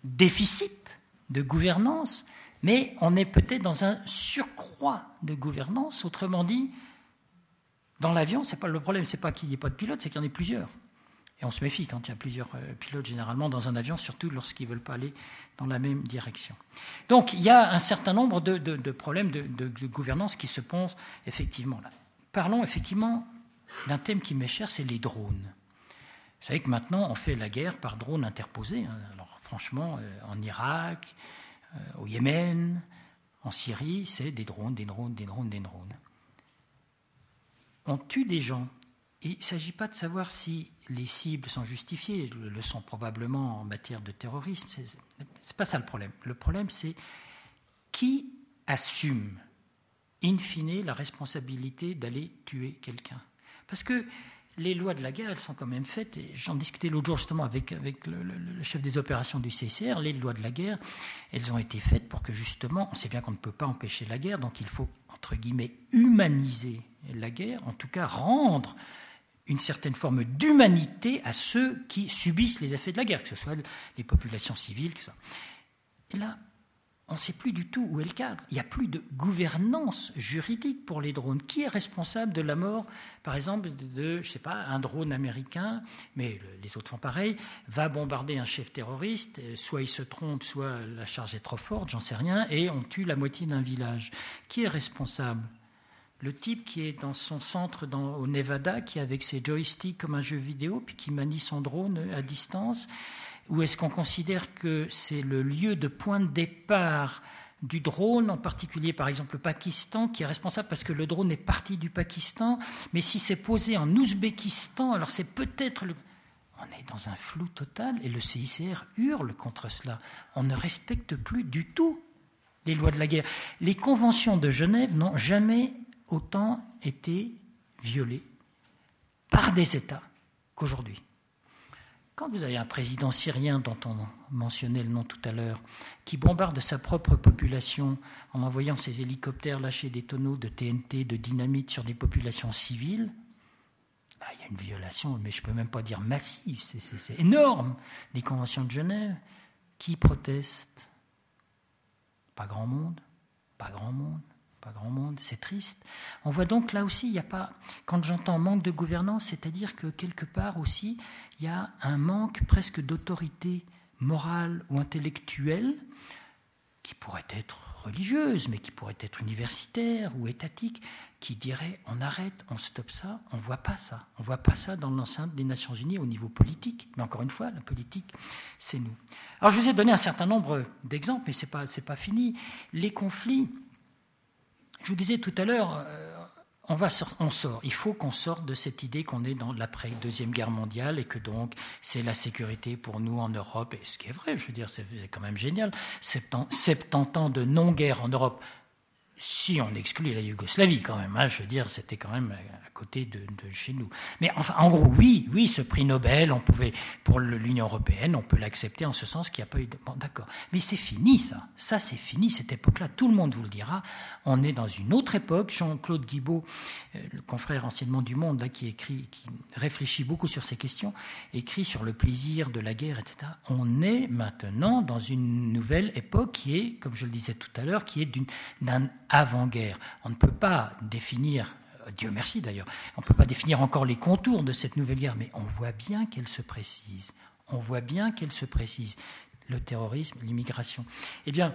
déficit de gouvernance, mais on est peut-être dans un surcroît de gouvernance. Autrement dit, dans l'avion, c'est pas le problème, c'est pas qu'il n'y ait pas de pilote, c'est qu'il y en ait plusieurs. Et on se méfie quand il y a plusieurs pilotes généralement dans un avion, surtout lorsqu'ils ne veulent pas aller dans la même direction. Donc il y a un certain nombre de problèmes de gouvernance qui se posent effectivement là. Parlons effectivement d'un thème qui m'est cher, c'est les drones. Vous savez que maintenant, on fait la guerre par drone interposé. Alors franchement, en Irak, au Yémen, en Syrie, c'est des drones. On tue des gens. Et il ne s'agit pas de savoir si les cibles sont justifiées. Elles le sont probablement en matière de terrorisme. Ce n'est pas ça le problème. Le problème, c'est qui assume, in fine, la responsabilité d'aller tuer quelqu'un. Parce que les lois de la guerre, elles sont quand même faites, et j'en discutais l'autre jour justement avec le chef des opérations du CCR, les lois de la guerre, elles ont été faites pour que justement, on sait bien qu'on ne peut pas empêcher la guerre, donc il faut, entre guillemets, humaniser la guerre, en tout cas rendre une certaine forme d'humanité à ceux qui subissent les effets de la guerre, que ce soit les populations civiles. Que ce soit. Et là, on ne sait plus du tout où est le cadre. Il n'y a plus de gouvernance juridique pour les drones. Qui est responsable de la mort, par exemple, de, je ne sais pas, un drone américain, mais les autres font pareil, va bombarder un chef terroriste, soit il se trompe, soit la charge est trop forte, j'en sais rien, et on tue la moitié d'un village. Qui est responsable ? Le type qui est dans son centre au Nevada, qui est avec ses joysticks comme un jeu vidéo, puis qui manie son drone à distance ? Ou est-ce qu'on considère que c'est le lieu de point de départ du drone, en particulier par exemple le Pakistan, qui est responsable parce que le drone est parti du Pakistan, mais si c'est posé en Ouzbékistan, alors c'est peut-être... On est dans un flou total et le CICR hurle contre cela. On ne respecte plus du tout les lois de la guerre. Les conventions de Genève n'ont jamais autant été violées par des États qu'aujourd'hui. Quand vous avez un président syrien, dont on mentionnait le nom tout à l'heure, qui bombarde sa propre population en envoyant ses hélicoptères lâcher des tonneaux de TNT, de dynamite sur des populations civiles, là, il y a une violation, mais je ne peux même pas dire massive, c'est énorme. Les conventions de Genève, qui protestent ? Pas grand monde, pas grand monde. Pas grand monde, c'est triste. On voit donc là aussi, il n'y a pas... Quand j'entends manque de gouvernance, c'est-à-dire que quelque part aussi, il y a un manque presque d'autorité morale ou intellectuelle qui pourrait être religieuse, mais qui pourrait être universitaire ou étatique, qui dirait on arrête, on stoppe ça, on ne voit pas ça. On ne voit pas ça dans l'enceinte des Nations Unies au niveau politique. Mais encore une fois, la politique, c'est nous. Alors je vous ai donné un certain nombre d'exemples, mais c'est pas fini. Les conflits... Je vous disais tout à l'heure, on sort. Il faut qu'on sorte de cette idée qu'on est dans l'après-deuxième guerre mondiale et que donc c'est la sécurité pour nous en Europe. Et ce qui est vrai, je veux dire, c'est quand même génial. 70 ans de non-guerre en Europe, si on exclut la Yougoslavie quand même. Hein, je veux dire, c'était quand même à côté de chez nous. Mais enfin, en gros, oui, ce prix Nobel, on pouvait, pour l'Union européenne, on peut l'accepter en ce sens qu'il n'y a pas eu de... Bon, d'accord. Mais c'est fini, ça. Ça, c'est fini, cette époque-là. Tout le monde vous le dira. On est dans une autre époque. Jean-Claude Guibault, le confrère anciennement du Monde, là, qui réfléchit beaucoup sur ces questions, écrit sur le plaisir de la guerre, etc. On est maintenant dans une nouvelle époque qui est, comme je le disais tout à l'heure, qui est d'un avant-guerre. On ne peut pas définir... Dieu merci d'ailleurs, on ne peut pas définir encore les contours de cette nouvelle guerre, mais on voit bien qu'elle se précise. On voit bien qu'elle se précise. Le terrorisme, l'immigration. Eh bien,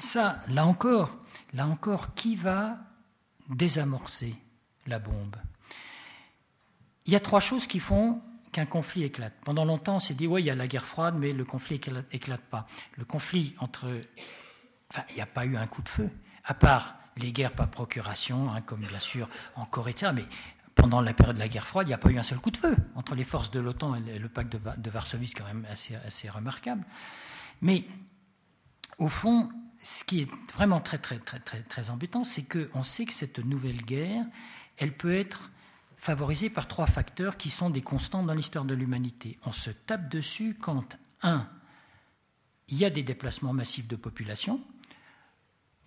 ça, là encore, qui va désamorcer la bombe ? Il y a trois choses qui font qu'un conflit éclate. Pendant longtemps, on s'est dit, ouais, il y a la guerre froide, mais le conflit éclate pas. Le conflit entre... Enfin, il n'y a pas eu un coup de feu, à part... les guerres par procuration, hein, comme bien sûr en Corée, etc. Mais pendant la période de la guerre froide, il n'y a pas eu un seul coup de feu entre les forces de l'OTAN et le pacte de Varsovie, c'est quand même assez remarquable. Mais au fond, ce qui est vraiment très, très, très, très, très embêtant, c'est qu'on sait que cette nouvelle guerre, elle peut être favorisée par trois facteurs qui sont des constants dans l'histoire de l'humanité. On se tape dessus quand, un, il y a des déplacements massifs de population,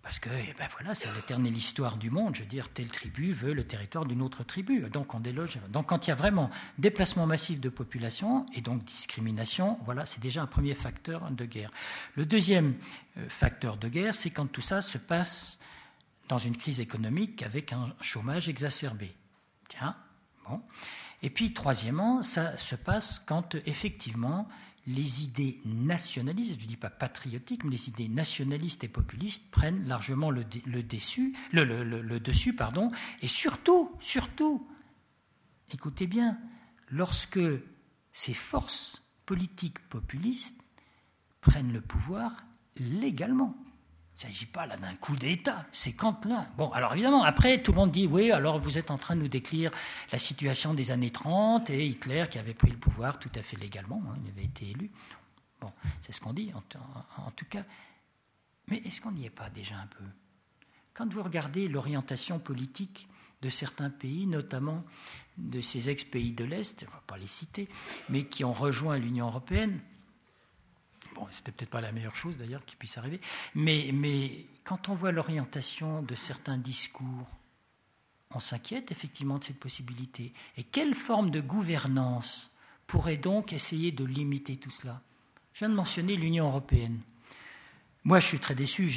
parce que, eh ben voilà, c'est l'éternelle histoire du monde. Je veux dire, telle tribu veut le territoire d'une autre tribu. Donc, on déloge. Donc, quand il y a vraiment déplacement massif de population et donc discrimination, voilà, c'est déjà un premier facteur de guerre. Le deuxième facteur de guerre, c'est quand tout ça se passe dans une crise économique avec un chômage exacerbé. Tiens, bon. Et puis, troisièmement, ça se passe quand, effectivement, les idées nationalistes, je ne dis pas patriotiques, mais les idées nationalistes et populistes prennent largement le dessus, et surtout, écoutez bien, lorsque ces forces politiques populistes prennent le pouvoir légalement. Il ne s'agit pas là d'un coup d'État, c'est quand là. Bon, alors évidemment, après, tout le monde dit, oui, alors vous êtes en train de nous décrire la situation des années 30 et Hitler qui avait pris le pouvoir tout à fait légalement, hein, il avait été élu. Bon, c'est ce qu'on dit, en tout cas. Mais est-ce qu'on n'y est pas déjà un peu ? Quand vous regardez l'orientation politique de certains pays, notamment de ces ex-pays de l'Est, je ne vais pas les citer, mais qui ont rejoint l'Union européenne, bon, c'était peut-être pas la meilleure chose d'ailleurs qui puisse arriver, mais quand on voit l'orientation de certains discours, on s'inquiète effectivement de cette possibilité. Et quelle forme de gouvernance pourrait donc essayer de limiter tout cela? Je viens de mentionner l'Union européenne. Moi, je suis très déçu.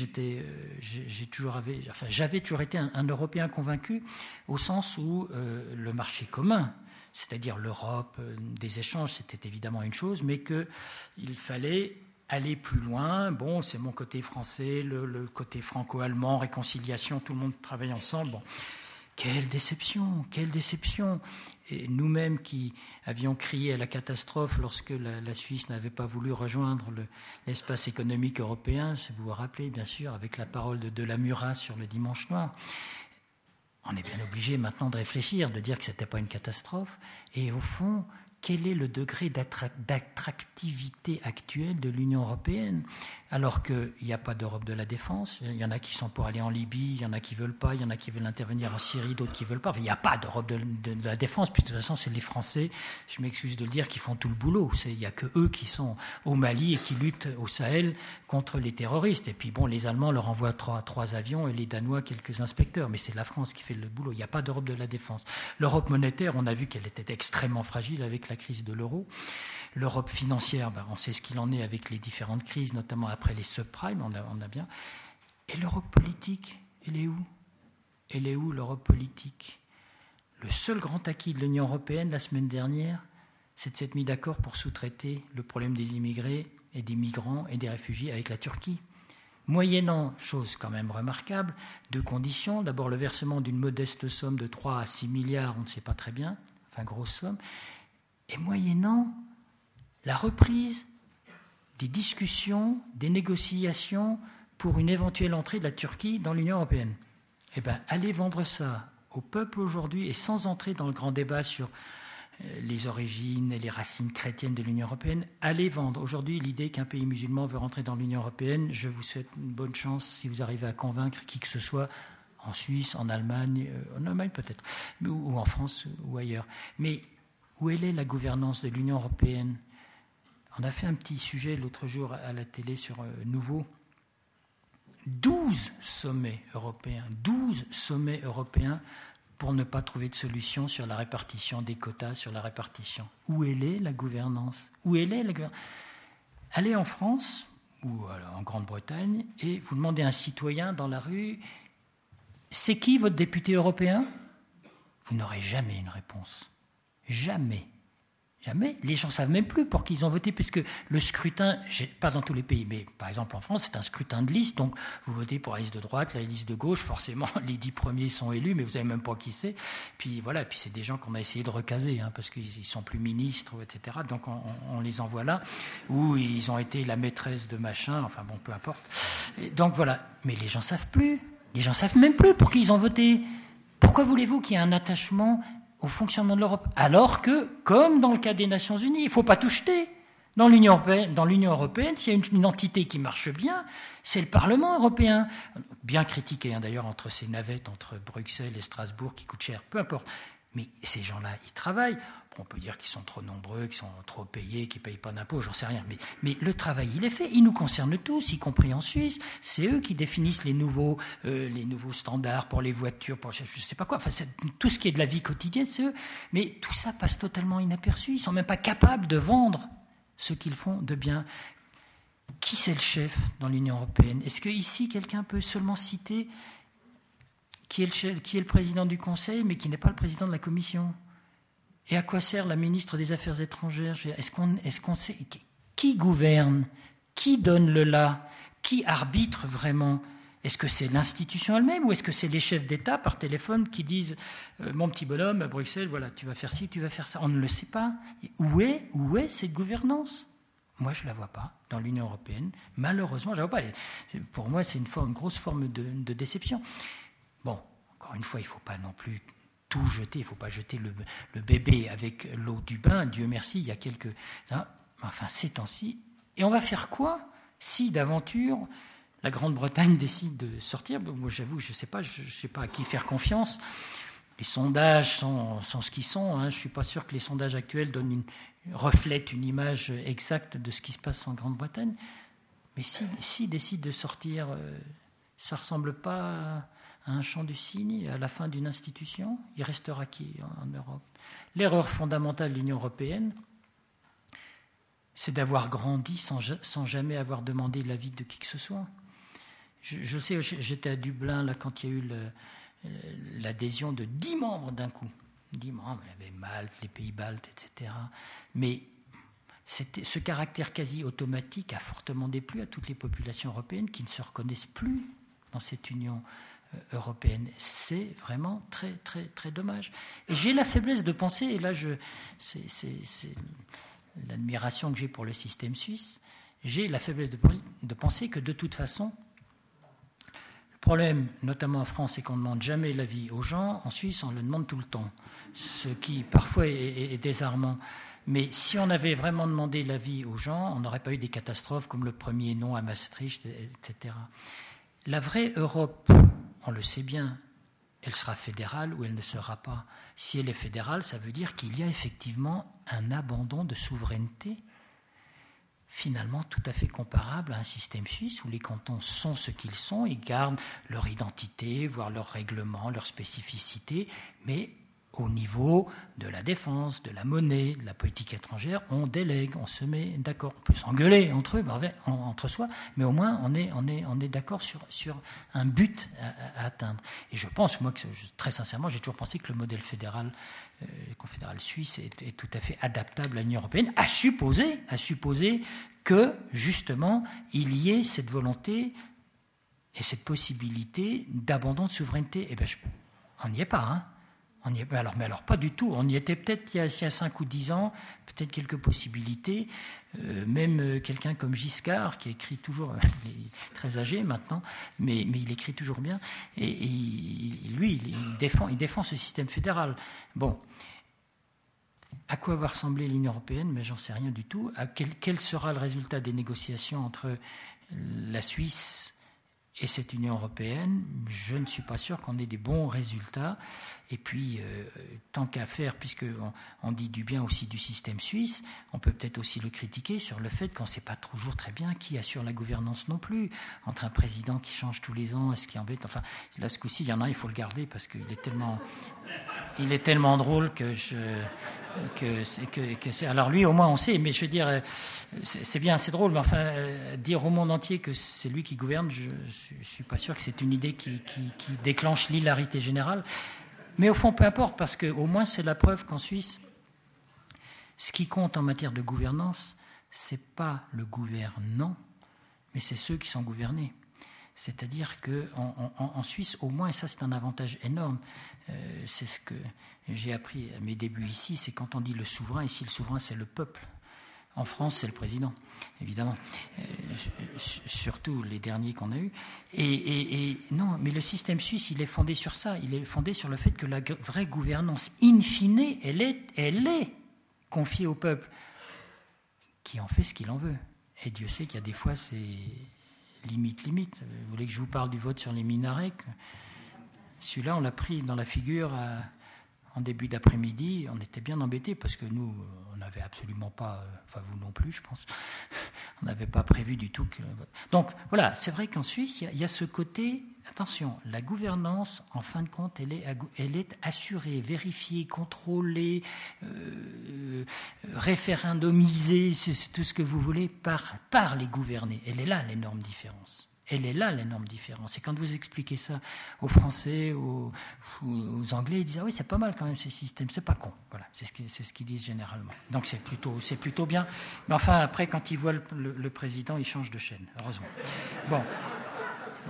J'avais toujours été un Européen convaincu, au sens où le marché commun, c'est-à-dire l'Europe, des échanges, c'était évidemment une chose, mais qu'il fallait aller plus loin. Bon, c'est mon côté français, le côté franco-allemand, réconciliation, tout le monde travaille ensemble. Bon. Quelle déception, quelle déception! Et nous-mêmes qui avions crié à la catastrophe lorsque la Suisse n'avait pas voulu rejoindre l'espace économique européen, si vous vous rappelez, bien sûr, avec la parole de la Murat sur le dimanche noir, on est bien obligé maintenant de réfléchir, de dire que ce n'était pas une catastrophe. Et au fond, quel est le degré d'attractivité actuelle de l'Union européenne? Alors qu'il n'y a pas d'Europe de la défense, il y en a qui sont pour aller en Libye, il y en a qui ne veulent pas, il y en a qui veulent intervenir en Syrie, d'autres qui ne veulent pas. Enfin, il n'y a pas d'Europe de la défense, puis de toute façon, c'est les Français, je m'excuse de le dire, qui font tout le boulot. Il n'y a que eux qui sont au Mali et qui luttent au Sahel contre les terroristes. Et puis bon, les Allemands leur envoient trois avions et les Danois quelques inspecteurs, mais c'est la France qui fait le boulot. Il n'y a pas d'Europe de la défense. L'Europe monétaire, on a vu qu'elle était extrêmement fragile avec la crise de l'euro. L'Europe financière, ben on sait ce qu'il en est avec les différentes crises, notamment après les subprimes, on a bien. Et l'Europe politique, elle est où? Elle est où, l'Europe politique? Le seul grand acquis de l'Union européenne, la semaine dernière, c'est de s'être mis d'accord pour sous-traiter le problème des immigrés et des migrants et des réfugiés avec la Turquie. Moyennant, chose quand même remarquable, deux conditions. D'abord, le versement d'une modeste somme de 3 à 6 milliards, on ne sait pas très bien, enfin grosse somme. Et moyennant la reprise des discussions, des négociations pour une éventuelle entrée de la Turquie dans l'Union européenne. Eh bien, allez vendre ça au peuple aujourd'hui, et sans entrer dans le grand débat sur les origines et les racines chrétiennes de l'Union européenne, allez vendre aujourd'hui l'idée qu'un pays musulman veut rentrer dans l'Union européenne. Je vous souhaite une bonne chance si vous arrivez à convaincre qui que ce soit, en Suisse, en Allemagne peut-être, ou en France ou ailleurs. Mais où elle est la gouvernance de l'Union européenne? On a fait un petit sujet l'autre jour à la télé sur Nouveau. 12 sommets européens, 12 sommets européens pour ne pas trouver de solution sur la répartition des quotas, sur la répartition. Où elle est la gouvernance? Où elle est la gouvernance? Allez en France ou en Grande-Bretagne et vous demandez à un citoyen dans la rue « C'est qui votre député européen ?» Vous n'aurez jamais une réponse. Jamais. Jamais. Les gens ne savent même plus pour qui ils ont voté, puisque le scrutin, pas dans tous les pays, mais par exemple en France, c'est un scrutin de liste, donc vous votez pour la liste de droite, la liste de gauche, forcément les 10 premiers sont élus, mais vous ne savez même pas qui c'est. Puis voilà, puis c'est des gens qu'on a essayé de recaser, parce qu'ils ne sont plus ministres, etc. Donc on les envoie là, ou ils ont été la maîtresse de machin, enfin bon, peu importe. Et donc voilà. Mais les gens ne savent plus. Les gens ne savent même plus pour qui ils ont voté. Pourquoi voulez-vous qu'il y ait un attachement au fonctionnement de l'Europe, alors que, comme dans le cas des Nations Unies, il ne faut pas tout jeter. Dans l'Union européenne, s'il y a une entité qui marche bien, c'est le Parlement européen. Bien critiqué, d'ailleurs, entre ces navettes, entre Bruxelles et Strasbourg, qui coûtent cher, peu importe. Mais ces gens-là, ils travaillent. Bon, on peut dire qu'ils sont trop nombreux, qu'ils sont trop payés, qu'ils ne payent pas d'impôts, j'en sais rien. Mais le travail, il est fait. Il nous concerne tous, y compris en Suisse. C'est eux qui définissent les nouveaux standards pour les voitures, pour je ne sais pas quoi. Enfin, tout ce qui est de la vie quotidienne, c'est eux. Mais tout ça passe totalement inaperçu. Ils ne sont même pas capables de vendre ce qu'ils font de bien. Qui c'est le chef dans l'Union européenne? Est-ce qu'ici, quelqu'un peut seulement citer... Qui est le président du Conseil, mais qui n'est pas le président de la Commission? Et à quoi sert la ministre des Affaires étrangères? Est-ce qu'on sait qui gouverne? Qui donne le là? Qui arbitre vraiment? Est-ce que c'est l'institution elle-même, ou est-ce que c'est les chefs d'État par téléphone qui disent « Mon petit bonhomme, à Bruxelles, voilà, tu vas faire ci, tu vas faire ça ». On ne le sait pas. Où est cette gouvernance? Moi, je ne la vois pas dans l'Union européenne. Malheureusement, je ne la vois pas. Pour moi, c'est une grosse forme de déception. Bon, encore une fois, il ne faut pas non plus tout jeter, il ne faut pas jeter le bébé avec l'eau du bain, Dieu merci, il y a quelques... Hein, enfin, ces temps-ci. Et on va faire quoi si, d'aventure, la Grande-Bretagne décide de sortir? Moi, j'avoue, je ne sais pas à qui faire confiance. Les sondages sont ce qu'ils sont. Je ne suis pas sûr que les sondages actuels reflètent une image exacte de ce qui se passe en Grande-Bretagne. Mais s'ils décident de sortir, ça ne ressemble pas... à un chant du cygne et à la fin d'une institution, il restera qui en Europe? L'erreur fondamentale de l'Union européenne, c'est d'avoir grandi sans jamais avoir demandé l'avis de qui que ce soit. Je sais, j'étais à Dublin là, quand il y a eu l'adhésion de 10 membres d'un coup. 10 membres, il y avait Malte, les Pays-Baltes, etc. Mais ce caractère quasi automatique a fortement déplu à toutes les populations européennes qui ne se reconnaissent plus dans cette union européenne. C'est vraiment très, très, très dommage. Et j'ai la faiblesse de penser, et là, c'est l'admiration que j'ai pour le système suisse, j'ai la faiblesse de penser que de toute façon, le problème, notamment en France, c'est qu'on ne demande jamais l'avis aux gens. En Suisse, on le demande tout le temps, ce qui parfois est désarmant. Mais si on avait vraiment demandé l'avis aux gens, on n'aurait pas eu des catastrophes comme le premier non à Maastricht, etc. La vraie Europe, on le sait bien, elle sera fédérale ou elle ne sera pas. Si elle est fédérale, ça veut dire qu'il y a effectivement un abandon de souveraineté, finalement tout à fait comparable à un système suisse où les cantons sont ce qu'ils sont, ils gardent leur identité, voire leur règlement, leur spécificité, mais au niveau de la défense, de la monnaie, de la politique étrangère, on délègue, on se met d'accord. On peut s'engueuler entre eux, entre soi, mais au moins on est d'accord sur un but à atteindre. Et je pense, moi, que très sincèrement, j'ai toujours pensé que le modèle fédéral, confédéral suisse, est tout à fait adaptable à l'Union européenne, à supposer que, justement, il y ait cette volonté et cette possibilité d'abandon de souveraineté. Eh bien, on n'y est pas, hein. Mais alors pas du tout. On y était peut-être il y a 5 ou 10 ans, peut-être quelques possibilités. Même quelqu'un comme Giscard, qui écrit toujours, il est très âgé maintenant, mais il écrit toujours bien. Et lui, il défend ce système fédéral. Bon, à quoi va ressembler l'Union européenne? Mais j'en sais rien du tout. Quel sera le résultat des négociations entre la Suisse et cette Union européenne, je ne suis pas sûr qu'on ait des bons résultats. Et puis, tant qu'à faire, puisqu'on dit du bien aussi du système suisse, on peut-être aussi le critiquer sur le fait qu'on ne sait pas toujours très bien qui assure la gouvernance non plus. Entre un président qui change tous les ans, est-ce qui embête... Enfin, là, ce coup-ci, il y en a un, il faut le garder parce qu'il est tellement... Il est tellement drôle que c'est... Alors lui, au moins, on sait, mais je veux dire, c'est bien, c'est drôle, mais enfin, dire au monde entier que c'est lui qui gouverne, je ne suis pas sûr que c'est une idée qui déclenche l'hilarité générale. Mais au fond, peu importe, parce qu'au moins, c'est la preuve qu'en Suisse, ce qui compte en matière de gouvernance, ce n'est pas le gouvernant, mais c'est ceux qui sont gouvernés. C'est-à-dire qu'en Suisse, au moins, et ça c'est un avantage énorme, c'est ce que j'ai appris à mes débuts ici, c'est quand on dit le souverain, ici le souverain c'est le peuple. En France c'est le président, évidemment, surtout les derniers qu'on a eus. Et non, mais le système suisse il est fondé sur ça, il est fondé sur le fait que la vraie gouvernance in fine, elle est confiée au peuple, qui en fait ce qu'il en veut. Et Dieu sait qu'il y a des fois c'est... Limite. Vous voulez que je vous parle du vote sur les minarets? Celui-là, on l'a pris dans la figure en début d'après-midi. On était bien embêtés parce que nous, on n'avait absolument pas... Enfin, vous non plus, je pense. On n'avait pas prévu du tout que... Donc, voilà, c'est vrai qu'en Suisse, il y a ce côté... Attention, la gouvernance, en fin de compte, elle est assurée, vérifiée, contrôlée, référendumisée, c'est tout ce que vous voulez, par les gouvernés. Elle est là, l'énorme différence. Et quand vous expliquez ça aux Français, aux Anglais, ils disent « Ah oui, c'est pas mal quand même ce système, c'est pas con ». Voilà, c'est ce qu'ils disent généralement. Donc c'est plutôt bien. Mais enfin, après, quand ils voient le président, ils changent de chaîne, heureusement. Bon,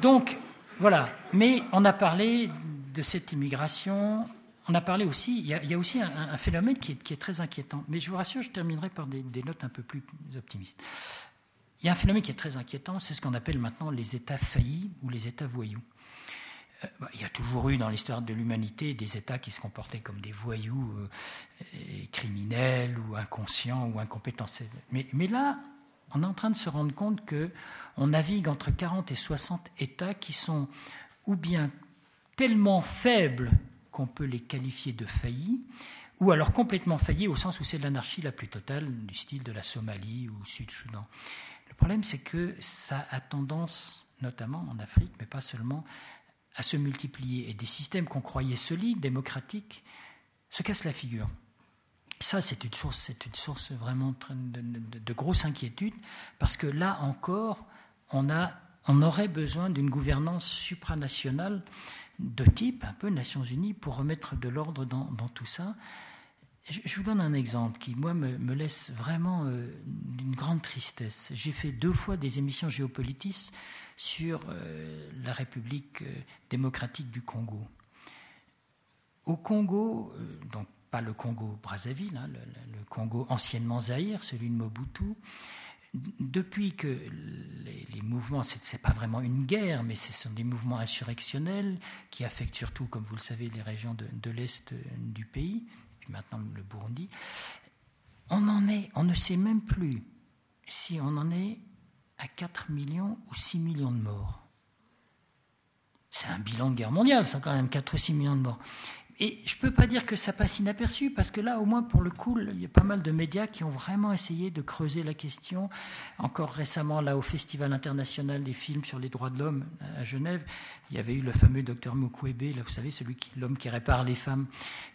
donc... Voilà, mais on a parlé de cette immigration, on a parlé aussi, il y a aussi un phénomène qui est très inquiétant, mais je vous rassure, je terminerai par des notes un peu plus optimistes. Il y a un phénomène qui est très inquiétant, c'est ce qu'on appelle maintenant les États faillis ou les États voyous. Il y a toujours eu dans l'histoire de l'humanité des États qui se comportaient comme des voyous, criminels ou inconscients ou incompétents. Mais là... On est en train de se rendre compte qu'on navigue entre 40 et 60 États qui sont ou bien tellement faibles qu'on peut les qualifier de faillis, ou alors complètement faillis au sens où c'est l'anarchie la plus totale, du style de la Somalie ou Sud-Soudan. Le problème, c'est que ça a tendance, notamment en Afrique, mais pas seulement, à se multiplier et des systèmes qu'on croyait solides, démocratiques, se cassent la figure. Ça, c'est une source vraiment de grosse inquiétude, parce que là encore, on aurait besoin d'une gouvernance supranationale de type un peu Nations Unies pour remettre de l'ordre dans tout ça. Je vous donne un exemple qui, moi, me laisse vraiment d'une grande tristesse. J'ai fait 2 fois des émissions Géopolitis sur la République démocratique du Congo. Au Congo, donc pas le Congo-Brazzaville, hein, le Congo anciennement Zaïre, celui de Mobutu, depuis que les mouvements, c'est pas vraiment une guerre, mais ce sont des mouvements insurrectionnels qui affectent surtout, comme vous le savez, les régions de l'Est du pays, puis maintenant le Burundi, on ne sait même plus si on en est à 4 millions ou 6 millions de morts. C'est un bilan de guerre mondiale, ça, quand même, 4 ou 6 millions de morts. Et je ne peux pas dire que ça passe inaperçu, parce que là, au moins, pour le coup, il y a pas mal de médias qui ont vraiment essayé de creuser la question. Encore récemment, là, au Festival international des films sur les droits de l'homme à Genève, il y avait eu le fameux docteur Mukwege, là, vous savez, l'homme qui répare les femmes,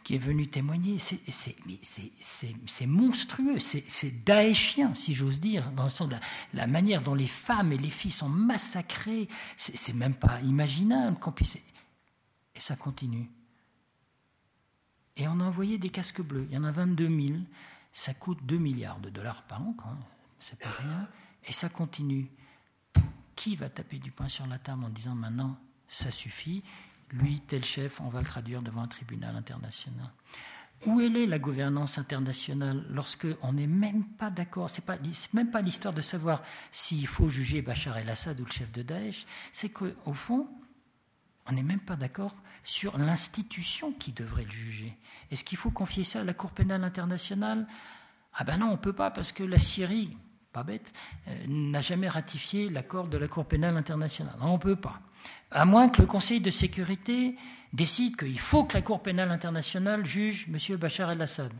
qui est venu témoigner. C'est monstrueux, c'est daéchien, si j'ose dire, dans le sens de la manière dont les femmes et les filles sont massacrées. C'est même pas imaginable qu'on puisse... Et ça continue. Et on a envoyé des casques bleus. Il y en a 22 000. Ça coûte 2 milliards de dollars par an, quand même. C'est pas rien. Et ça continue. Qui va taper du poing sur la table en disant maintenant, ça suffit, lui, tel chef, on va le traduire devant un tribunal international? Où elle est la gouvernance internationale lorsqu'on n'est même pas d'accord? C'est même pas l'histoire de savoir s'il faut juger Bachar El-Assad ou le chef de Daesh. C'est qu'au fond, on n'est même pas d'accord sur l'institution qui devrait le juger. Est-ce qu'il faut confier ça à la Cour pénale internationale? Ah ben non, on ne peut pas, parce que la Syrie, pas bête, n'a jamais ratifié l'accord de la Cour pénale internationale. Non, on ne peut pas. À moins que le Conseil de sécurité décide qu'il faut que la Cour pénale internationale juge M. Bachar el-Assad.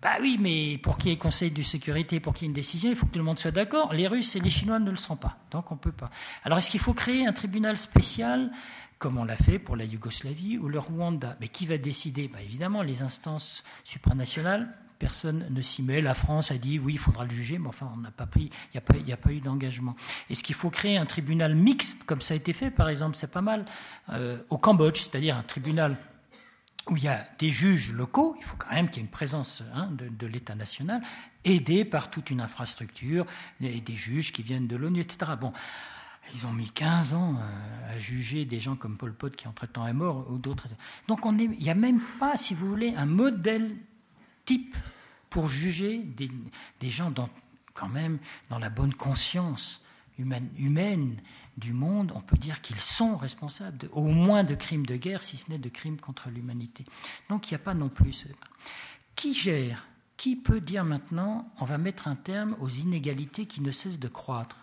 Ben oui, mais pour qu'il y ait Conseil de sécurité, pour qu'il y ait une décision, il faut que tout le monde soit d'accord. Les Russes et les Chinois ne le seront pas, donc on ne peut pas. Alors est-ce qu'il faut créer un tribunal spécial ? Comme on l'a fait pour la Yougoslavie ou le Rwanda. Mais qui va décider? Évidemment, les instances supranationales, personne ne s'y met. La France a dit, oui, il faudra le juger, mais enfin, on n'a pas pris, il n'y a pas eu d'engagement. Est-ce qu'il faut créer un tribunal mixte, comme ça a été fait, par exemple, c'est pas mal, au Cambodge, c'est-à-dire un tribunal où il y a des juges locaux, il faut quand même qu'il y ait une présence de l'État national, aidé par toute une infrastructure, et des juges qui viennent de l'ONU, etc. Bon. Ils ont mis 15 ans à juger des gens comme Pol Pot, qui entre-temps est mort, ou d'autres. Donc il n'y a même pas, si vous voulez, un modèle type pour juger des gens quand même dans la bonne conscience humaine du monde. On peut dire qu'ils sont responsables au moins de crimes de guerre, si ce n'est de crimes contre l'humanité. Donc il n'y a pas non plus... Qui gère? Qui peut dire maintenant, on va mettre un terme aux inégalités qui ne cessent de croître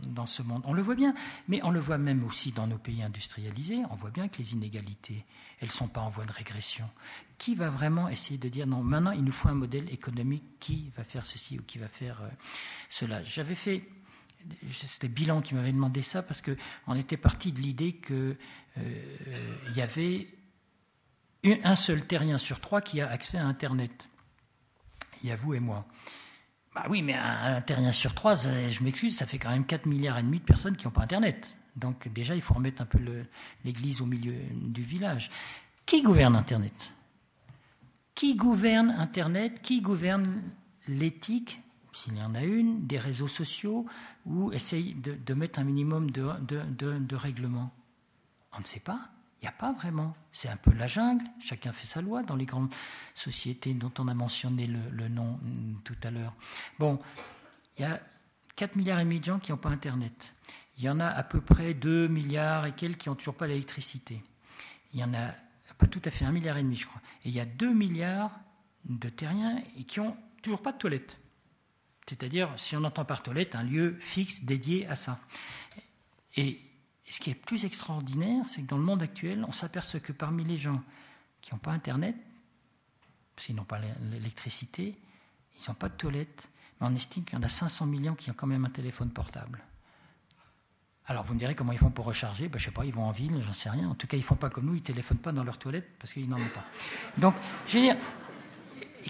dans ce monde? On le voit bien, mais on le voit même aussi dans nos pays industrialisés. On voit bien que les inégalités, elles ne sont pas en voie de régression. Qui va vraiment essayer de dire non, maintenant il nous faut un modèle économique, qui va faire ceci ou qui va faire cela? J'avais fait, c'était Bilan qui m'avait demandé ça, parce qu'on était parti de l'idée qu'il y avait un seul terrien sur 3 qui a accès à Internet. Il y a vous et moi. Ah oui, mais un terrien sur 3, je m'excuse, ça fait quand même 4,5 milliards de personnes qui n'ont pas Internet. Donc déjà, il faut remettre un peu l'église au milieu du village. Qui gouverne Internet? Qui gouverne Internet? Qui gouverne l'éthique, s'il y en a une, des réseaux sociaux, ou essaye de mettre un minimum de règlements? On ne sait pas. Il n'y a pas vraiment. C'est un peu la jungle. Chacun fait sa loi dans les grandes sociétés dont on a mentionné le nom tout à l'heure. Bon, il y a 4,5 milliards de gens qui n'ont pas Internet. Il y en a à peu près 2 milliards et quelques qui n'ont toujours pas l'électricité. Il y en a pas tout à fait 1,5 milliard, je crois. Et il y a 2 milliards de terriens qui n'ont toujours pas de toilette. C'est-à-dire, si on entend par toilette, un lieu fixe dédié à ça. Et ce qui est plus extraordinaire, c'est que dans le monde actuel, on s'aperçoit que parmi les gens qui n'ont pas Internet, s'ils n'ont pas l'électricité, ils n'ont pas de toilette, mais on estime qu'il y en a 500 millions qui ont quand même un téléphone portable. Alors vous me direz comment ils font pour recharger, ben, je ne sais pas, ils vont en ville, j'en sais rien. En tout cas, ils ne font pas comme nous, ils ne téléphonent pas dans leur toilette parce qu'ils n'en ont pas. Donc, je veux dire,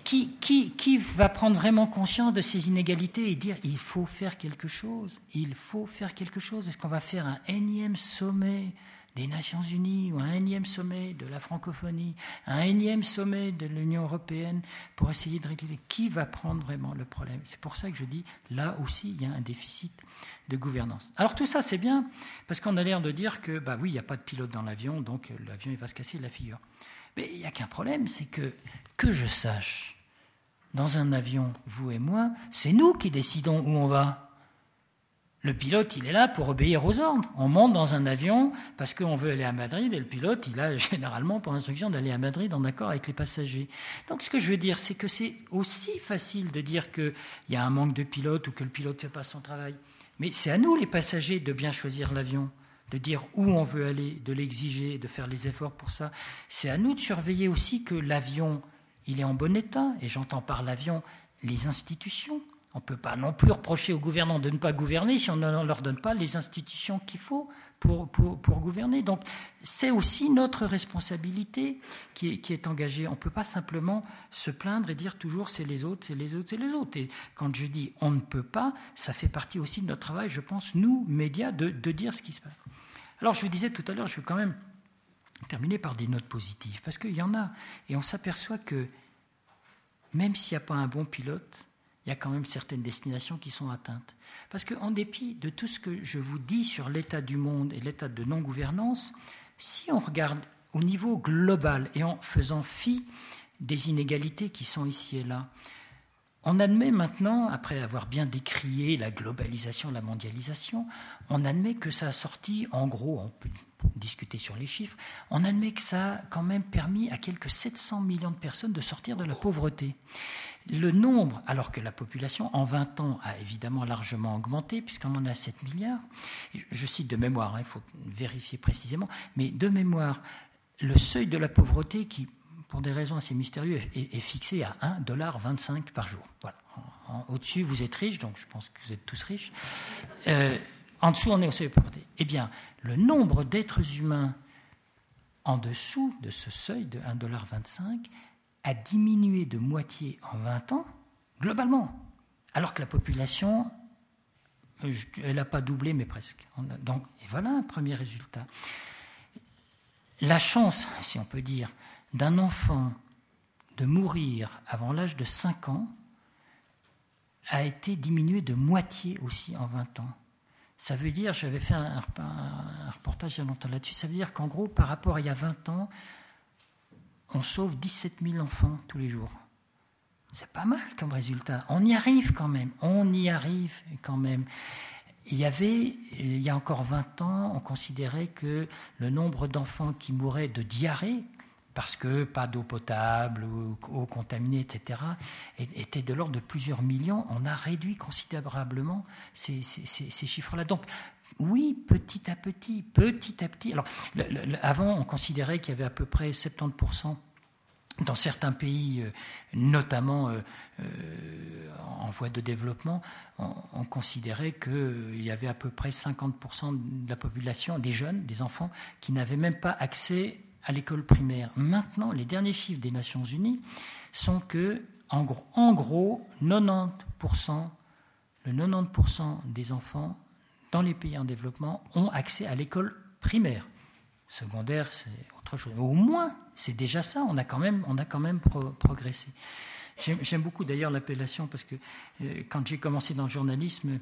qui va prendre vraiment conscience de ces inégalités et dire « il faut faire quelque chose, il faut faire quelque chose ». Est-ce qu'on va faire un énième sommet des Nations Unies ou un énième sommet de la francophonie, un énième sommet de l'Union européenne pour essayer de régler? Qui va prendre vraiment le problème? C'est pour ça que je dis, là aussi, il y a un déficit de gouvernance. Alors tout ça, c'est bien, parce qu'on a l'air de dire que, bah oui, il n'y a pas de pilote dans l'avion, donc l'avion, il va se casser la figure. Mais il n'y a qu'un problème, c'est que je sache, dans un avion, vous et moi, c'est nous qui décidons où on va. Le pilote, il est là pour obéir aux ordres. On monte dans un avion parce qu'on veut aller à Madrid et le pilote, il a généralement pour instruction d'aller à Madrid en accord avec les passagers. Donc ce que je veux dire, c'est que c'est aussi facile de dire qu'il y a un manque de pilote ou que le pilote ne fait pas son travail. Mais c'est à nous, les passagers, de bien choisir l'avion, de dire où on veut aller, de l'exiger, de faire les efforts pour ça. C'est à nous de surveiller aussi que l'avion, il est en bon état. Et j'entends par l'avion les institutions. On ne peut pas non plus reprocher aux gouvernants de ne pas gouverner si on ne leur donne pas les institutions qu'il faut pour gouverner. Donc c'est aussi notre responsabilité qui est engagée. On ne peut pas simplement se plaindre et dire toujours c'est les autres, c'est les autres, c'est les autres. Et quand je dis on ne peut pas, ça fait partie aussi de notre travail, je pense, nous, médias, de dire ce qui se passe. Alors je vous disais tout à l'heure, je vais quand même terminer par des notes positives, parce qu'il y en a. Et on s'aperçoit que même s'il n'y a pas un bon pilote, il y a quand même certaines destinations qui sont atteintes. Parce qu'en dépit de tout ce que je vous dis sur l'état du monde et l'état de non-gouvernance, si on regarde au niveau global et en faisant fi des inégalités qui sont ici et là, on admet maintenant, après avoir bien décrié la globalisation, la mondialisation, on admet que ça a sorti, en gros, on peut discuter sur les chiffres, on admet que ça a quand même permis à quelques 700 millions de personnes de sortir de la pauvreté. Le nombre, alors que la population en 20 ans a évidemment largement augmenté, puisqu'on en a 7 milliards, je cite de mémoire, il faut vérifier précisément, mais de mémoire, le seuil de la pauvreté qui, pour des raisons assez mystérieuses, est fixé à $1,25 par jour. Voilà. Au-dessus, vous êtes riches, donc je pense que vous êtes tous riches. En dessous, on est au seuil de pauvreté. Eh bien, le nombre d'êtres humains en dessous de ce seuil de $1,25 a diminué de moitié en 20 ans, globalement, alors que la population, elle n'a pas doublé, mais presque. Donc, et voilà un premier résultat. La chance, si on peut dire, d'un enfant de mourir avant l'âge de 5 ans a été diminuée de moitié aussi en 20 ans. Ça veut dire, j'avais fait un reportage il y a longtemps là-dessus, ça veut dire qu'en gros, par rapport à il y a 20 ans, on sauve 17 000 enfants tous les jours. C'est pas mal comme résultat. On y arrive quand même, on y arrive quand même. Il y a encore 20 ans, on considérait que le nombre d'enfants qui mouraient de diarrhée, parce que pas d'eau potable, ou eau contaminée, etc., était de l'ordre de plusieurs millions. On a réduit considérablement ces chiffres-là. Donc, oui, petit à petit. Alors, avant, on considérait qu'il y avait à peu près 70%. Dans certains pays, notamment en voie de développement, on considérait qu'il y avait à peu près 50% de la population, des jeunes, des enfants, qui n'avaient même pas accès à l'école primaire. Maintenant, les derniers chiffres des Nations Unies sont que, en gros 90% des enfants dans les pays en développement ont accès à l'école primaire. Secondaire, c'est autre chose. Mais au moins, c'est déjà ça. On a quand même progressé. J'aime beaucoup d'ailleurs l'appellation parce que quand j'ai commencé dans le journalisme,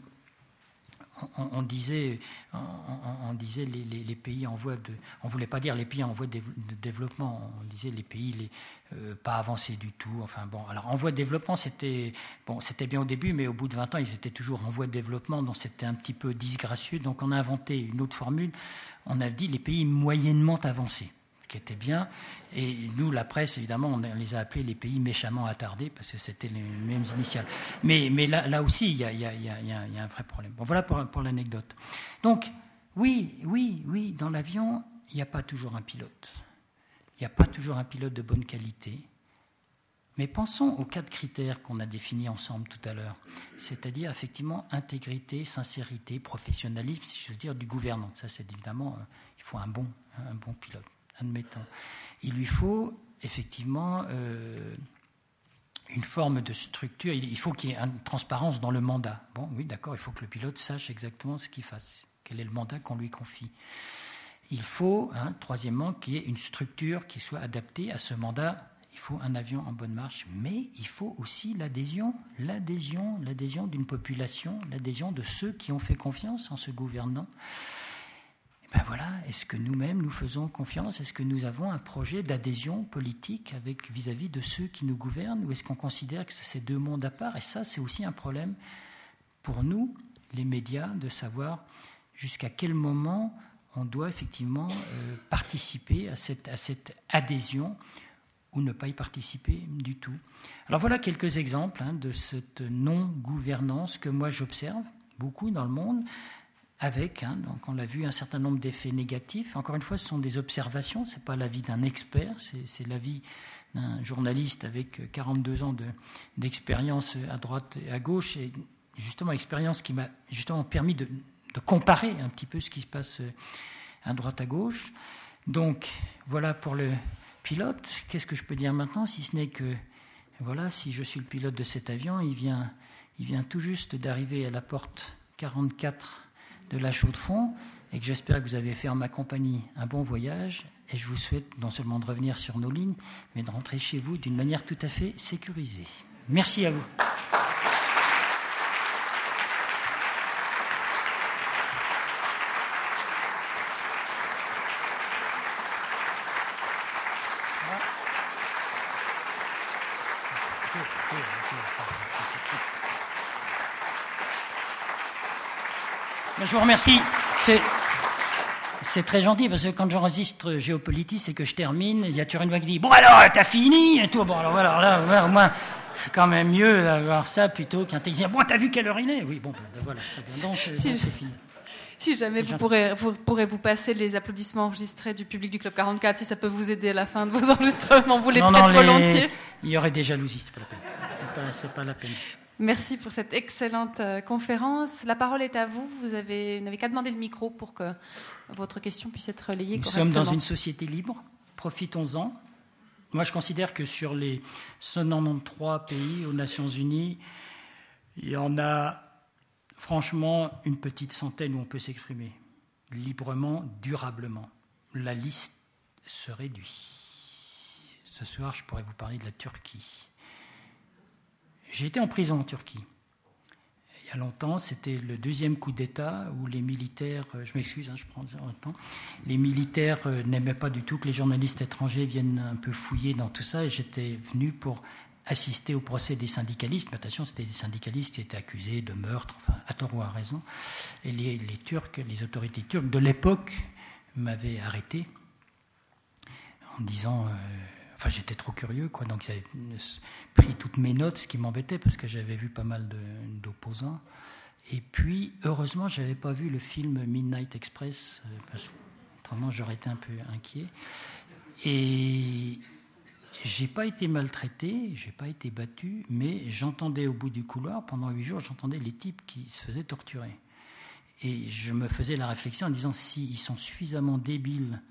on disait les pays en voie de... On ne voulait pas dire les pays en voie de développement, on disait les pays pas avancés du tout. Enfin bon, alors en voie de développement, c'était bien au début, mais au bout de 20 ans, ils étaient toujours en voie de développement, donc c'était un petit peu disgracieux. Donc on a inventé une autre formule, on a dit les pays moyennement avancés, qui était bien. Et nous, la presse, évidemment, on les a appelés les pays méchamment attardés, parce que c'était les mêmes initiales. Mais là aussi, il y a un vrai problème. Bon, voilà pour l'anecdote. Donc, oui, dans l'avion, il n'y a pas toujours un pilote. Il n'y a pas toujours un pilote de bonne qualité. Mais pensons aux quatre critères qu'on a définis ensemble tout à l'heure, c'est-à-dire effectivement intégrité, sincérité, professionnalisme, si je veux dire, du gouvernant. Ça, c'est évidemment, il faut un bon pilote, admettons. Il lui faut effectivement une forme de structure, il faut qu'il y ait une transparence dans le mandat. Bon, oui, d'accord, il faut que le pilote sache exactement ce qu'il fasse, quel est le mandat qu'on lui confie. Il faut, troisièmement, qu'il y ait une structure qui soit adaptée à ce mandat. Il faut un avion en bonne marche, mais il faut aussi l'adhésion d'une population, l'adhésion de ceux qui ont fait confiance en ce gouvernant. Et ben voilà, est-ce que nous-mêmes nous faisons confiance? Est-ce que nous avons un projet d'adhésion politique avec, vis-à-vis de ceux qui nous gouvernent? Ou est-ce qu'on considère que c'est deux mondes à part? Et ça, c'est aussi un problème pour nous, les médias, de savoir jusqu'à quel moment on doit effectivement participer à cette adhésion ou ne pas y participer du tout. Alors voilà quelques exemples de cette non-gouvernance que moi j'observe beaucoup dans le monde, avec, donc on l'a vu, un certain nombre d'effets négatifs. Encore une fois, ce sont des observations, ce n'est pas l'avis d'un expert, c'est l'avis d'un journaliste avec 42 ans d'expérience à droite et à gauche, et justement expérience qui m'a justement permis de comparer un petit peu ce qui se passe à droite à gauche. Donc voilà pour le pilote. Qu'est-ce que je peux dire maintenant, si ce n'est que, voilà, si je suis le pilote de cet avion, il vient tout juste d'arriver à la porte 44 de la Chaux-de-Fonds, et que j'espère que vous avez fait en ma compagnie un bon voyage, et je vous souhaite non seulement de revenir sur nos lignes, mais de rentrer chez vous d'une manière tout à fait sécurisée. Merci à vous. Je vous remercie. C'est très gentil, parce que quand j'enregistre Géopolitis et que je termine, il y a Turin qui dit « Bon alors, t'as fini ?» et tout. Bon alors voilà, là, au moins, c'est quand même mieux d'avoir ça plutôt qu'un technicien. « Bon, t'as vu quelle heure il est ?» Oui, bon, ben, voilà, très bien. Donc, c'est fini. Si jamais vous pourrez vous passer les applaudissements enregistrés du public du Club 44, si ça peut vous aider à la fin de vos enregistrements, vous les prêtez volontiers. Il y aurait des jalousies, c'est pas la peine. C'est pas la peine. Merci pour cette excellente conférence. La parole est à vous. Vous n'avez qu'à demander le micro pour que votre question puisse être relayée correctement. Nous sommes dans une société libre. Profitons-en. Moi, je considère que sur les 193 pays aux Nations Unies, il y en a franchement une petite centaine où on peut s'exprimer librement, durablement. La liste se réduit. Ce soir, je pourrais vous parler de la Turquie. J'ai été en prison en Turquie. Il y a longtemps, c'était le deuxième coup d'État où les militaires, je m'excuse, je prends le temps, les militaires n'aimaient pas du tout que les journalistes étrangers viennent un peu fouiller dans tout ça. Et j'étais venu pour assister au procès des syndicalistes. Mais attention, c'était des syndicalistes qui étaient accusés de meurtre, enfin, à tort ou à raison. Et les Turcs, les autorités turques de l'époque m'avaient arrêté en disant... Enfin, j'étais trop curieux, quoi. Donc, j'avais pris toutes mes notes, ce qui m'embêtait, parce que j'avais vu pas mal d'opposants. Et puis, heureusement, je n'avais pas vu le film Midnight Express, parce que, autrement, j'aurais été un peu inquiet. Et je n'ai pas été maltraité, je n'ai pas été battu, mais j'entendais au bout du couloir, pendant 8 jours, j'entendais les types qui se faisaient torturer. Et je me faisais la réflexion en disant, s'ils sont suffisamment débiles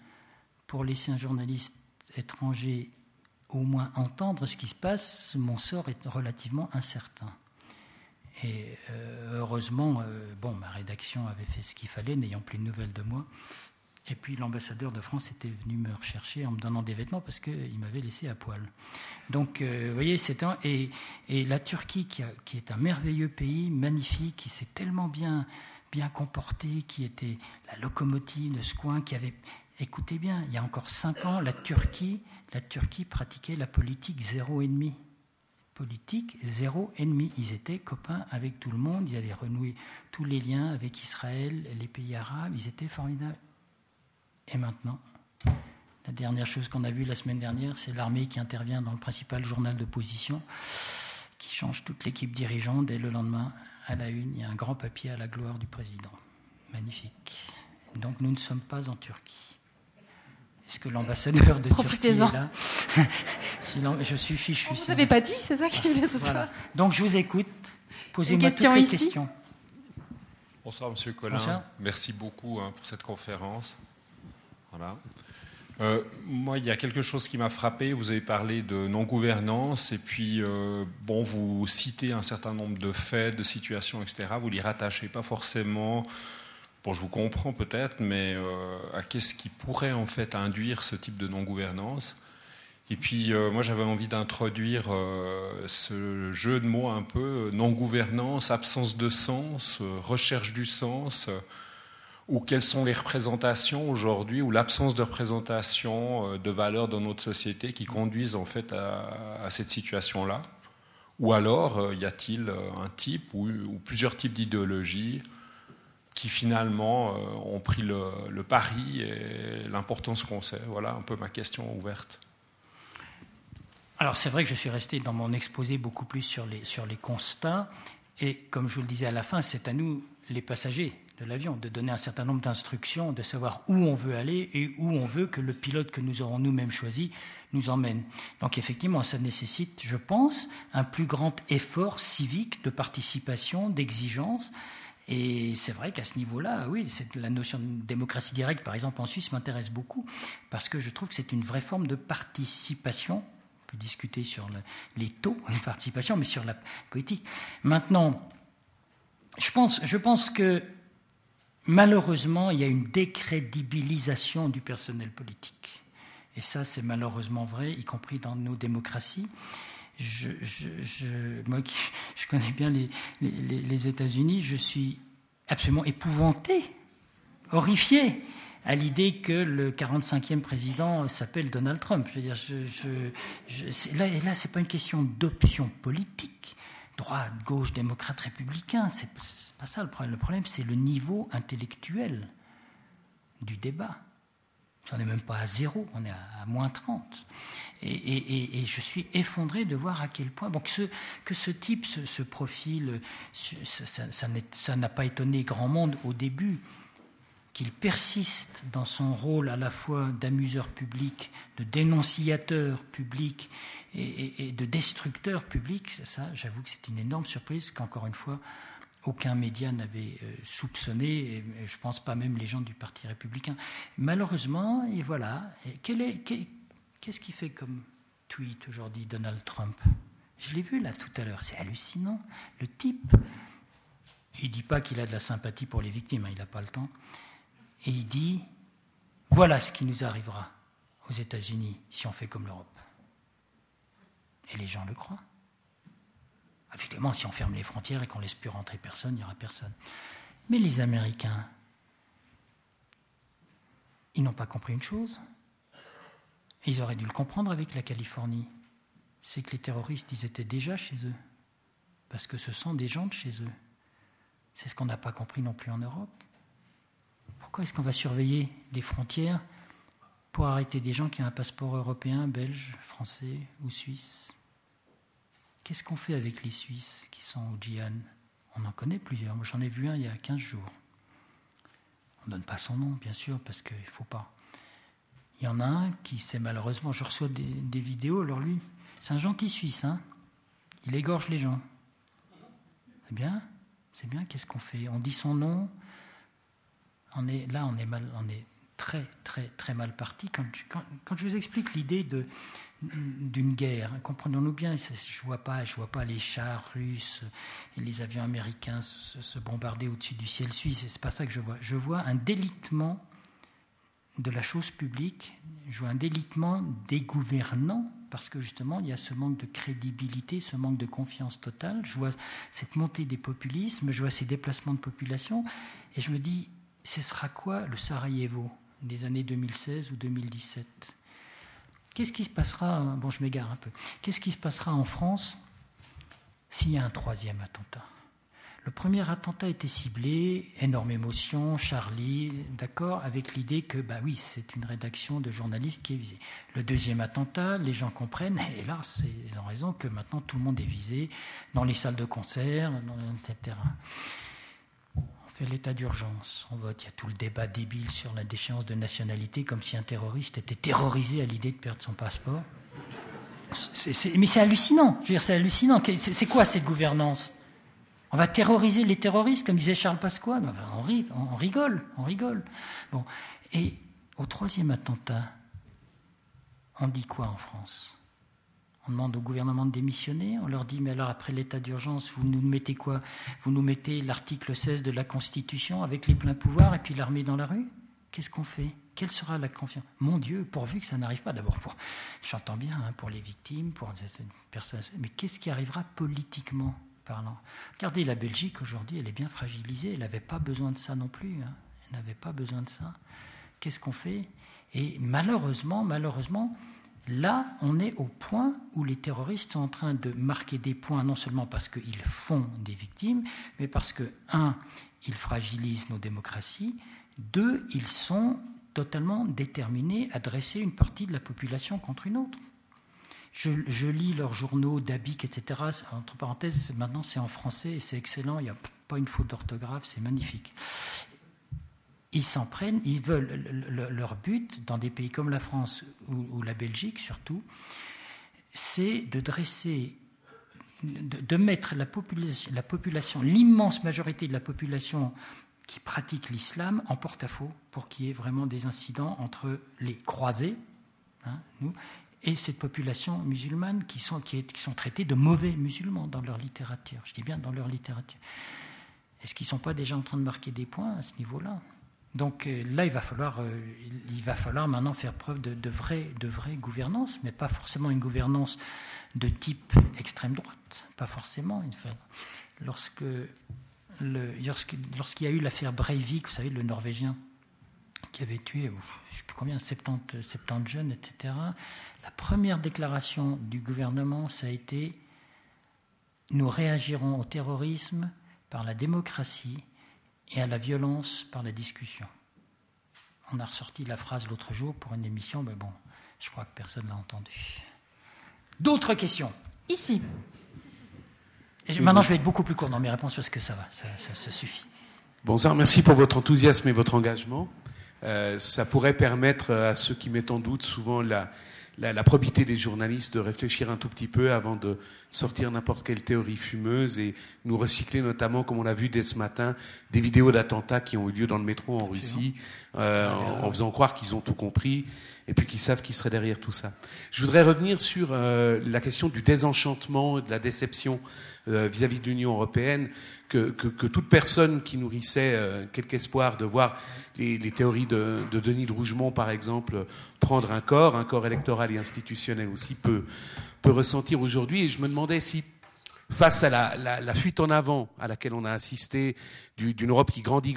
pour laisser un journaliste étrangers au moins entendre ce qui se passe, mon sort est relativement incertain. Et heureusement, bon, ma rédaction avait fait ce qu'il fallait, n'ayant plus de nouvelles de moi. Et puis l'ambassadeur de France était venu me rechercher en me donnant des vêtements parce qu'il m'avait laissé à poil. Donc, vous voyez, et la Turquie, qui est un merveilleux pays, magnifique, qui s'est tellement bien comporté, qui était la locomotive de ce coin, qui avait... Écoutez bien, il y a encore 5 ans, la Turquie pratiquait la politique zéro ennemi. Politique zéro ennemi. Ils étaient copains avec tout le monde, ils avaient renoué tous les liens avec Israël, les pays arabes, ils étaient formidables. Et maintenant, la dernière chose qu'on a vue la semaine dernière, c'est l'armée qui intervient dans le principal journal d'opposition, qui change toute l'équipe dirigeante dès le lendemain à la une. Il y a un grand papier à la gloire du président. Magnifique. Donc nous ne sommes pas en Turquie. Est-ce que l'ambassadeur de Turquie est là ? je suis fichu. Vous n'avez pas dit, c'est ça qui vient ce soir. Donc je vous écoute. Posez-moi toutes les questions. Bonsoir, Monsieur Colin. Bonsoir. Merci beaucoup pour cette conférence. Voilà. Moi, il y a quelque chose qui m'a frappé. Vous avez parlé de non-gouvernance et puis, bon, vous citez un certain nombre de faits, de situations, etc. Vous ne les rattachez pas forcément. Bon, je vous comprends peut-être, mais à qu'est-ce qui pourrait en fait induire ce type de non-gouvernance ? Et puis, moi, j'avais envie d'introduire ce jeu de mots un peu, non-gouvernance, absence de sens, recherche du sens, ou quelles sont les représentations aujourd'hui, ou l'absence de représentation de valeurs dans notre société qui conduisent en fait à cette situation-là. Ou alors, y a-t-il un type ou plusieurs types d'idéologies qui finalement ont pris le pari et l'importance qu'on sait. Voilà un peu ma question ouverte. Alors c'est vrai que je suis resté dans mon exposé beaucoup plus sur les constats et comme je vous le disais à la fin, c'est à nous les passagers de l'avion de donner un certain nombre d'instructions, de savoir où on veut aller et où on veut que le pilote que nous aurons nous-mêmes choisi nous emmène. Donc effectivement, ça nécessite, je pense, un plus grand effort civique de participation, d'exigence. Et c'est vrai qu'à ce niveau-là, oui, la notion de démocratie directe, par exemple en Suisse, m'intéresse beaucoup parce que je trouve que c'est une vraie forme de participation. On peut discuter sur les taux de participation, mais sur la politique. Maintenant, je pense que malheureusement, il y a une décrédibilisation du personnel politique. Et ça, c'est malheureusement vrai, y compris dans nos démocraties. Moi, je connais bien les États-Unis, je suis absolument épouvanté, horrifié à l'idée que le 45e président s'appelle Donald Trump. Je veux dire, là, c'est pas une question d'option politique, droite, gauche, démocrate, républicain. C'est pas ça le problème. Le problème, c'est le niveau intellectuel du débat. On n'est même pas à zéro, on est à moins 30. Et je suis effondré de voir à quel point... Bon, que ce type, ce profil, ça n'a pas étonné grand monde au début, qu'il persiste dans son rôle à la fois d'amuseur public, de dénonciateur public et de destructeur public. Ça, j'avoue que c'est une énorme surprise qu'encore une fois... Aucun média n'avait soupçonné, et je pense pas même les gens du Parti républicain. Malheureusement, et voilà, qu'est-ce qu'il fait comme tweet aujourd'hui, Donald Trump ? Je l'ai vu là tout à l'heure, c'est hallucinant. Le type, il dit pas qu'il a de la sympathie pour les victimes, hein, il n'a pas le temps, et il dit, voilà ce qui nous arrivera aux États-Unis si on fait comme l'Europe. Et les gens le croient. Évidemment, si on ferme les frontières et qu'on ne laisse plus rentrer personne, il n'y aura personne. Mais les Américains, ils n'ont pas compris une chose. Ils auraient dû le comprendre avec la Californie. C'est que les terroristes, ils étaient déjà chez eux. Parce que ce sont des gens de chez eux. C'est ce qu'on n'a pas compris non plus en Europe. Pourquoi est-ce qu'on va surveiller des frontières pour arrêter des gens qui ont un passeport européen, belge, français ou suisse ? Qu'est-ce qu'on fait avec les Suisses qui sont au djihad ? On en connaît plusieurs. Moi, j'en ai vu un il y a 15 jours. On ne donne pas son nom, bien sûr, parce qu'il ne faut pas. Il y en a un qui sait malheureusement... Je reçois des vidéos, alors lui... C'est un gentil Suisse, hein ? Il égorge les gens. C'est bien ? C'est bien, qu'est-ce qu'on fait ? On dit son nom. On est très, très, très mal parti. Quand je vous explique l'idée d'une guerre, comprenons-nous bien, je vois pas les chars russes et les avions américains se bombarder au-dessus du ciel suisse, et c'est pas ça que je vois. Je vois un délitement de la chose publique, je vois un délitement des gouvernants, parce que justement il y a ce manque de crédibilité, ce manque de confiance totale, je vois cette montée des populismes, je vois ces déplacements de population, et je me dis, ce sera quoi le Sarajevo des années 2016 ou 2017 ? Qu'est-ce qui se passera, bon je m'égare un peu, qu'est-ce qui se passera en France s'il y a un troisième attentat ? Le premier attentat était ciblé, énorme émotion, Charlie, d'accord, avec l'idée que, bah oui, c'est une rédaction de journalistes qui est visée. Le deuxième attentat, les gens comprennent, et là, c'est en raison que maintenant tout le monde est visé dans les salles de concert, etc. Fait l'état d'urgence, on vote, il y a tout le débat débile sur la déchéance de nationalité, comme si un terroriste était terrorisé à l'idée de perdre son passeport. Mais c'est hallucinant. Je veux dire, c'est hallucinant. C'est quoi cette gouvernance ? On va terroriser les terroristes, comme disait Charles Pasqua. On rigole. Bon. Et au troisième attentat, on dit quoi en France ? On demande au gouvernement de démissionner. On leur dit, mais alors après l'état d'urgence, vous nous mettez quoi ? Vous nous mettez l'article 16 de la Constitution avec les pleins pouvoirs et puis l'armée dans la rue ? Qu'est-ce qu'on fait ? Quelle sera la confiance ? Mon Dieu, pourvu que ça n'arrive pas. D'abord, j'entends bien, hein, pour les victimes, pour certaines personnes. Mais qu'est-ce qui arrivera politiquement parlant ? Regardez, la Belgique, aujourd'hui, elle est bien fragilisée. Elle n'avait pas besoin de ça non plus. Hein. Elle n'avait pas besoin de ça. Qu'est-ce qu'on fait ? Et malheureusement, là, on est au point où les terroristes sont en train de marquer des points, non seulement parce qu'ils font des victimes, mais parce que, un, ils fragilisent nos démocraties. Deux, ils sont totalement déterminés à dresser une partie de la population contre une autre. Je lis leurs journaux, Dabic, etc. Entre parenthèses, maintenant c'est en français et c'est excellent, il n'y a pas une faute d'orthographe, c'est magnifique. Ils s'en prennent, ils veulent leur but, dans des pays comme la France ou la Belgique surtout, c'est de dresser... de mettre la population, l'immense majorité de la population qui pratiquent l'islam en porte-à-faux pour qu'il y ait vraiment des incidents entre les croisés, hein, nous, et cette population musulmane qui sont traités de mauvais musulmans dans leur littérature. Je dis bien dans leur littérature. Est-ce qu'ils ne sont pas déjà en train de marquer des points à ce niveau-là ? Donc là, il va falloir maintenant faire preuve de vraie gouvernance, mais pas forcément une gouvernance de type extrême droite. Pas forcément. Lorsqu'il y a eu l'affaire Breivik, vous savez, le Norvégien qui avait tué, je ne sais plus combien, 70 jeunes, etc., la première déclaration du gouvernement, ça a été « Nous réagirons au terrorisme par la démocratie et à la violence par la discussion ». On a ressorti la phrase l'autre jour pour une émission, mais bon, je crois que personne ne l'a entendue. D'autres questions ? Ici. Et maintenant, je vais être beaucoup plus court dans mes réponses parce que ça suffit. Bonsoir, merci pour votre enthousiasme et votre engagement. Ça pourrait permettre à ceux qui mettent en doute souvent la probité des journalistes de réfléchir un tout petit peu avant de sortir n'importe quelle théorie fumeuse et nous recycler notamment, comme on l'a vu dès ce matin, des vidéos d'attentats qui ont eu lieu dans le métro en Russie, en faisant croire qu'ils ont tout compris et puis qu'ils savent qui serait derrière tout ça. Je voudrais revenir sur la question du désenchantement, de la déception vis-à-vis de l'Union européenne, que toute personne qui nourrissait quelque espoir de voir les théories de Denis de Rougemont, par exemple, prendre un corps électoral et institutionnel aussi, peut ressentir aujourd'hui. Et je me demandais si, face à la fuite en avant à laquelle on a assisté, d'une Europe qui grandit,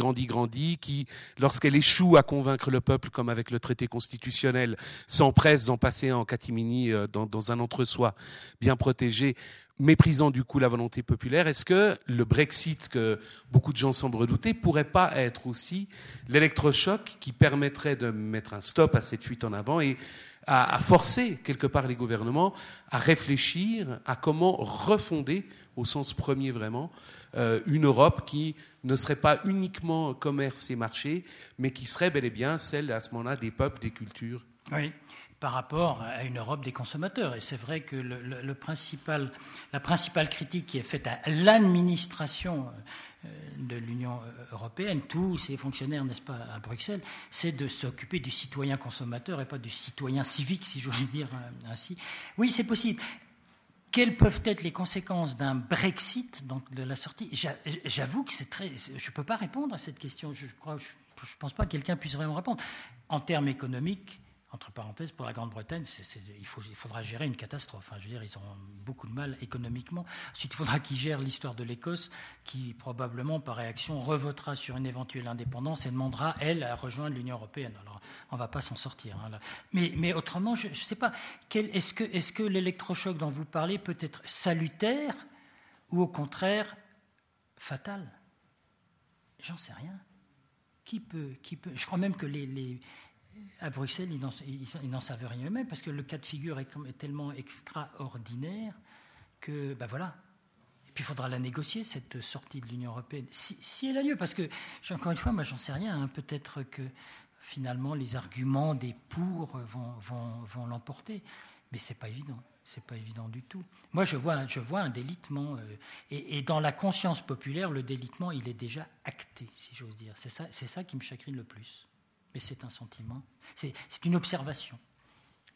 qui, lorsqu'elle échoue à convaincre le peuple, comme avec le traité constitutionnel, s'empresse d'en passer en catimini dans un entre-soi bien protégé, méprisant du coup la volonté populaire, est-ce que le Brexit, que beaucoup de gens semblent redouter, pourrait pas être aussi l'électrochoc qui permettrait de mettre un stop à cette fuite en avant et à forcer quelque part les gouvernements à réfléchir à comment refonder, au sens premier vraiment, une Europe qui ne serait pas uniquement commerce et marché, mais qui serait bel et bien celle à ce moment-là des peuples, des cultures. Oui, par rapport à une Europe des consommateurs. Et c'est vrai que la principale critique qui est faite à l'administration de l'Union européenne, tous ces fonctionnaires, n'est-ce pas, à Bruxelles, c'est de s'occuper du citoyen consommateur et pas du citoyen civique, si j'ose dire ainsi. Oui, c'est possible. Quelles peuvent être les conséquences d'un Brexit, donc de la sortie ? J'avoue que je ne peux pas répondre à cette question. Je pense pas que quelqu'un puisse vraiment répondre. En termes économiques, entre parenthèses, pour la Grande-Bretagne, il faudra gérer une catastrophe. Hein. Je veux dire, ils ont beaucoup de mal économiquement. Ensuite, il faudra qu'ils gèrent l'histoire de l'Écosse, qui probablement, par réaction, revotera sur une éventuelle indépendance et demandera, elle, à rejoindre l'Union européenne. Alors, on ne va pas s'en sortir. Hein, là. Mais autrement, je ne sais pas. Est-ce que l'électrochoc dont vous parlez peut être salutaire ou, au contraire, fatal ? J'en sais rien. Qui peut ? Je crois même que à Bruxelles, ils n'en savent rien eux-mêmes, parce que le cas de figure est tellement extraordinaire que, ben voilà. Et puis il faudra la négocier, cette sortie de l'Union européenne, si elle a lieu, parce que, encore une fois, moi j'en sais rien, hein, peut-être que finalement les arguments des pour vont l'emporter. Mais c'est pas évident. C'est pas évident du tout. Moi, je vois un délitement. Et dans la conscience populaire, le délitement, il est déjà acté, si j'ose dire. C'est ça qui me chagrine le plus. Mais c'est un sentiment. C'est une observation.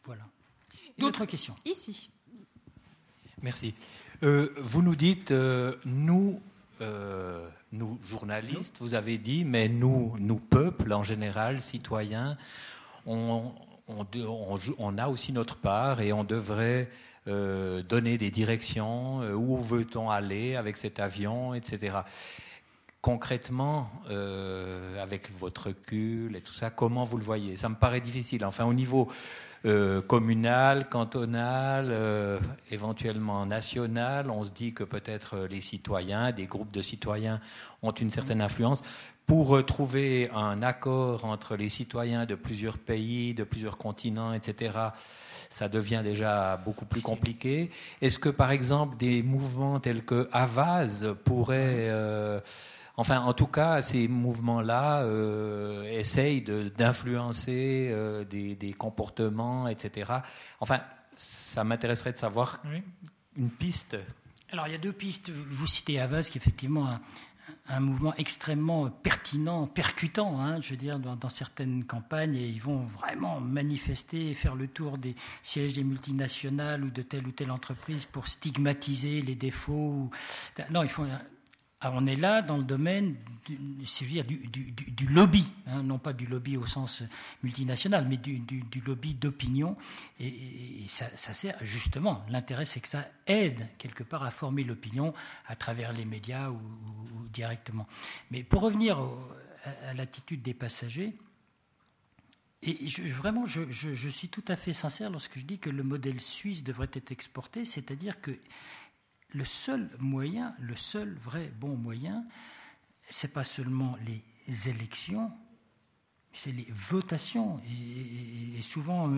Voilà. D'autres questions ? Ici. Merci. Vous nous dites, nous, journalistes, vous avez dit, mais nous, peuple, en général, citoyens, on a aussi notre part et on devrait donner des directions, où veut-on aller avec cet avion, etc. Concrètement, avec votre recul et tout ça, comment vous le voyez ? Ça me paraît difficile. Enfin, au niveau communal, cantonal, éventuellement national, on se dit que peut-être les citoyens, des groupes de citoyens ont une certaine influence. Pour trouver un accord entre les citoyens de plusieurs pays, de plusieurs continents, etc., ça devient déjà beaucoup plus compliqué. Est-ce que, par exemple, des mouvements tels que Havas pourraient... Enfin, en tout cas, ces mouvements-là essayent d'influencer des comportements, etc. Enfin, ça m'intéresserait de savoir une piste. Alors, il y a deux pistes. Vous citez Havas, qui est effectivement un mouvement extrêmement pertinent, percutant, je veux dire, dans certaines campagnes, et ils vont vraiment manifester et faire le tour des sièges des multinationales ou telle entreprise pour stigmatiser les défauts. Non, ils font... On est là dans le domaine du lobby, non pas du lobby au sens multinational, mais du lobby d'opinion. Et ça sert justement, l'intérêt c'est que ça aide quelque part à former l'opinion à travers les médias ou directement. Mais pour revenir à l'attitude des passagers, et je suis tout à fait sincère lorsque je dis que le modèle suisse devrait être exporté, c'est-à-dire que le seul moyen, le seul vrai bon moyen, c'est pas seulement les élections, c'est les votations. Et souvent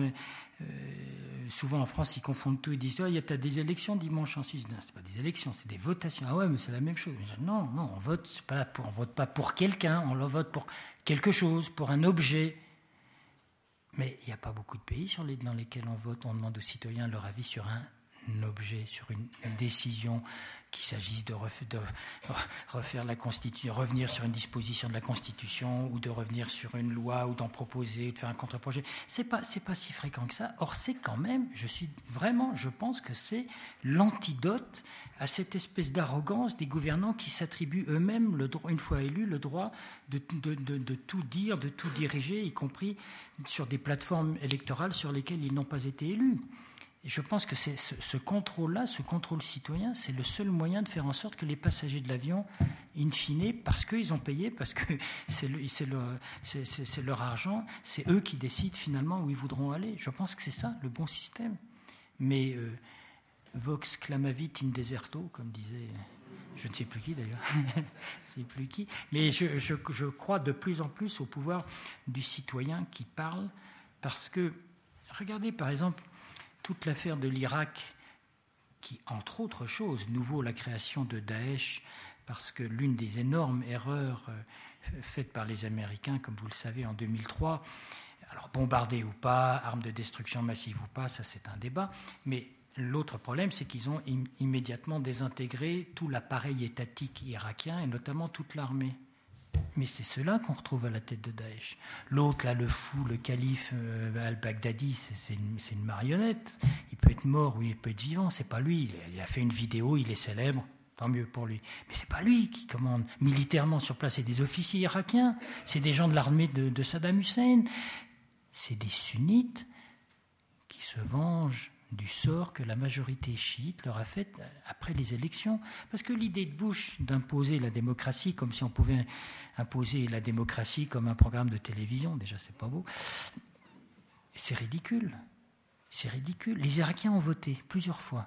en France, ils confondent tout. Ils disent « t'as des élections dimanche en Suisse ». Non, c'est pas des élections, c'est des votations. « Ah ouais, mais c'est la même chose ». Non, on vote pas pour quelqu'un, on vote pour quelque chose, pour un objet. Mais il n'y a pas beaucoup de pays dans lesquels on vote. On demande aux citoyens leur avis sur un objet, sur une décision, qu'il s'agisse de refaire la Constitution, revenir sur une disposition de la Constitution ou de revenir sur une loi ou d'en proposer, ou de faire un contre-projet. C'est pas si fréquent que ça. Or, c'est quand même, je pense que c'est l'antidote à cette espèce d'arrogance des gouvernants qui s'attribuent eux-mêmes, une fois élus, le droit de tout dire, de tout diriger, y compris sur des plateformes électorales sur lesquelles ils n'ont pas été élus. Et je pense que c'est ce contrôle-là, ce contrôle citoyen, c'est le seul moyen de faire en sorte que les passagers de l'avion, in fine, parce qu'ils ont payé, parce que c'est leur argent, c'est eux qui décident finalement où ils voudront aller. Je pense que c'est ça, le bon système. Mais vox clamavit in deserto, comme disait... Je ne sais plus qui d'ailleurs, Mais je crois de plus en plus au pouvoir du citoyen qui parle, parce que, regardez par exemple... toute l'affaire de l'Irak, qui, entre autres choses, nouveau la création de Daesh, parce que l'une des énormes erreurs faites par les Américains, comme vous le savez, en 2003, alors bombardés ou pas, armes de destruction massive ou pas, ça c'est un débat, mais l'autre problème, c'est qu'ils ont immédiatement désintégré tout l'appareil étatique irakien, et notamment toute l'armée. Mais c'est ceux-là qu'on retrouve à la tête de Daesh. L'autre, là, le fou, le calife al-Baghdadi, c'est une marionnette. Il peut être mort ou il peut être vivant, c'est pas lui. Il a fait une vidéo, il est célèbre, tant mieux pour lui. Mais c'est pas lui qui commande militairement sur place. C'est des officiers irakiens, c'est des gens de l'armée de Saddam Hussein. C'est des sunnites qui se vengent du sort que la majorité chiite leur a fait après les élections. Parce que l'idée de Bush d'imposer la démocratie, comme si on pouvait imposer la démocratie comme un programme de télévision, déjà c'est pas beau, c'est ridicule. C'est ridicule. Les Irakiens ont voté plusieurs fois.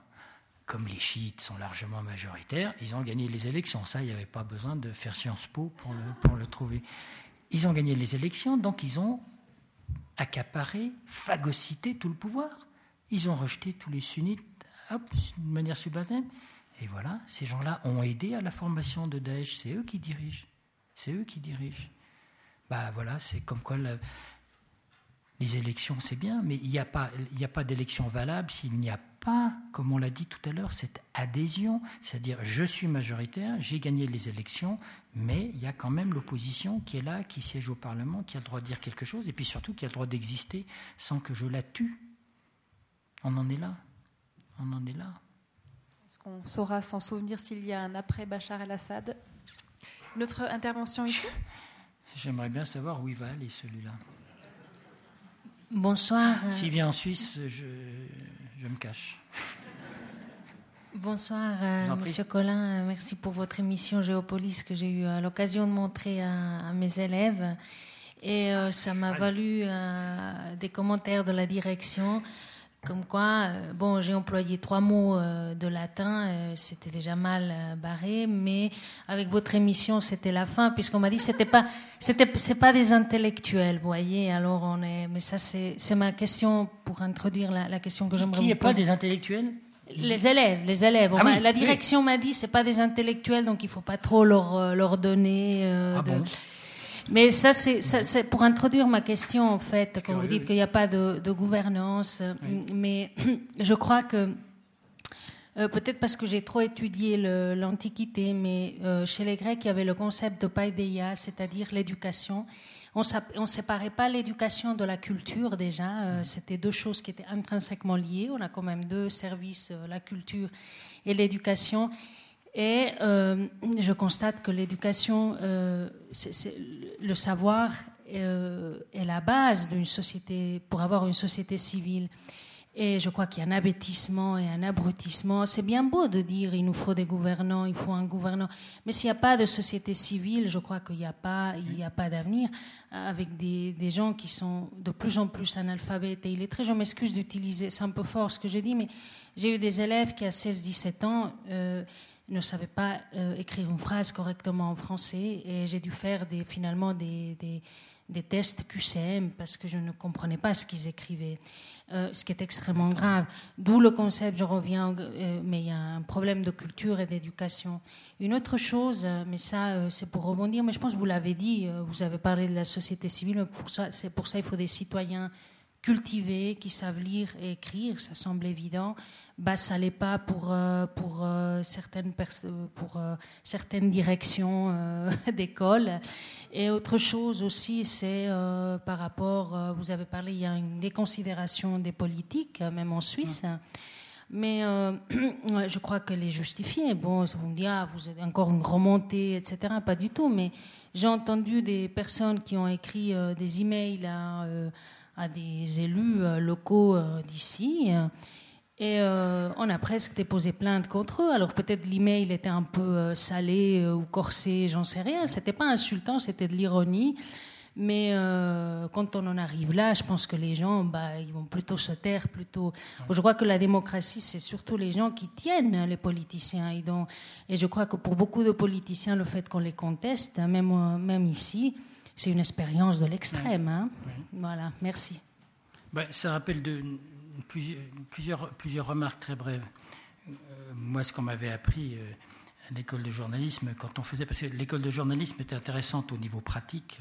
Comme les chiites sont largement majoritaires, ils ont gagné les élections. Ça, il n'y avait pas besoin de faire Sciences Po pour le trouver. Ils ont gagné les élections, donc ils ont accaparé, phagocyté tout le pouvoir. Ils ont rejeté tous les sunnites, hop, de manière subalterne. Et voilà, ces gens-là ont aidé à la formation de Daesh. C'est eux qui dirigent. Bah voilà, c'est comme quoi les élections, c'est bien, mais il n'y a pas d'élection valable s'il n'y a pas, comme on l'a dit tout à l'heure, cette adhésion, c'est-à-dire je suis majoritaire, j'ai gagné les élections, mais il y a quand même l'opposition qui est là, qui siège au Parlement, qui a le droit de dire quelque chose, et puis surtout qui a le droit d'exister sans que je la tue. On en est là. On en est là. Est-ce qu'on saura s'en souvenir s'il y a un après Bachar Al-Assad ? Notre intervention ici ? J'aimerais bien savoir où il va aller, celui-là. Bonsoir. S'il vient en Suisse, je me cache. Bonsoir, Monsieur Colin. Merci pour votre émission Géopolis que j'ai eu l'occasion de montrer à mes élèves. Et ça m'a valu des commentaires de la direction. Comme quoi, bon, j'ai employé 3 mots de latin, c'était déjà mal barré, mais avec votre émission, c'était la fin, puisqu'on m'a dit c'est pas des intellectuels, vous voyez. Alors on est, mais ça c'est ma question pour introduire la question que j'aimerais vous poser. Qui est pas des intellectuels ? Les élèves. Ah oui, la direction m'a dit c'est pas des intellectuels, donc il faut pas trop leur donner. Bon ? Mais ça, c'est pour introduire ma question, en fait, quand vous dites qu'il n'y a pas de gouvernance, oui. Mais je crois que, peut-être parce que j'ai trop étudié l'Antiquité, mais chez les Grecs, il y avait le concept de paideia, c'est-à-dire l'éducation. On ne séparait pas l'éducation de la culture, déjà. C'était 2 choses qui étaient intrinsèquement liées. On a quand même 2 services, la culture et l'éducation. Et je constate que l'éducation, le savoir est la base d'une société, pour avoir une société civile. Et je crois qu'il y a un abêtissement et un abrutissement. C'est bien beau de dire il nous faut des gouvernants, il faut un gouvernant. Mais s'il n'y a pas de société civile, je crois qu'il n'y a pas d'avenir avec des gens qui sont de plus en plus analphabètes et illettrés. Je m'excuse d'utiliser, c'est un peu fort ce que je dis, mais j'ai eu des élèves qui à 16-17 ans... ne savait pas écrire une phrase correctement en français et j'ai dû faire des tests QCM parce que je ne comprenais pas ce qu'ils écrivaient, ce qui est extrêmement grave. D'où le concept, je reviens, mais il y a un problème de culture et d'éducation. Une autre chose, mais ça c'est pour rebondir, mais je pense que vous l'avez dit, vous avez parlé de la société civile, mais pour ça il faut des citoyens cultivés, qui savent lire et écrire, ça semble évident. Bah, ça l'est pas pour certaines directions d'école. Et autre chose aussi, c'est par rapport, vous avez parlé, il y a une déconsidération des politiques, même en Suisse. Mais je crois que les justifier, bon, vous me dites, vous êtes encore une remontée, etc. Pas du tout, mais j'ai entendu des personnes qui ont écrit des emails à des élus locaux d'ici, et on a presque déposé plainte contre eux. Alors peut-être l'email était un peu salé ou corsé, j'en sais rien. C'était pas insultant, c'était de l'ironie. Mais quand on en arrive là, je pense que les gens, ils vont plutôt se taire, plutôt. Je crois que la démocratie, c'est surtout les gens qui tiennent, les politiciens. Et je crois que pour beaucoup de politiciens, le fait qu'on les conteste, même ici, c'est une expérience de l'extrême. Hein. Oui. Voilà, merci. Ça rappelle plusieurs remarques très brèves. Moi, ce qu'on m'avait appris à l'école de journalisme, parce que l'école de journalisme était intéressante au niveau pratique,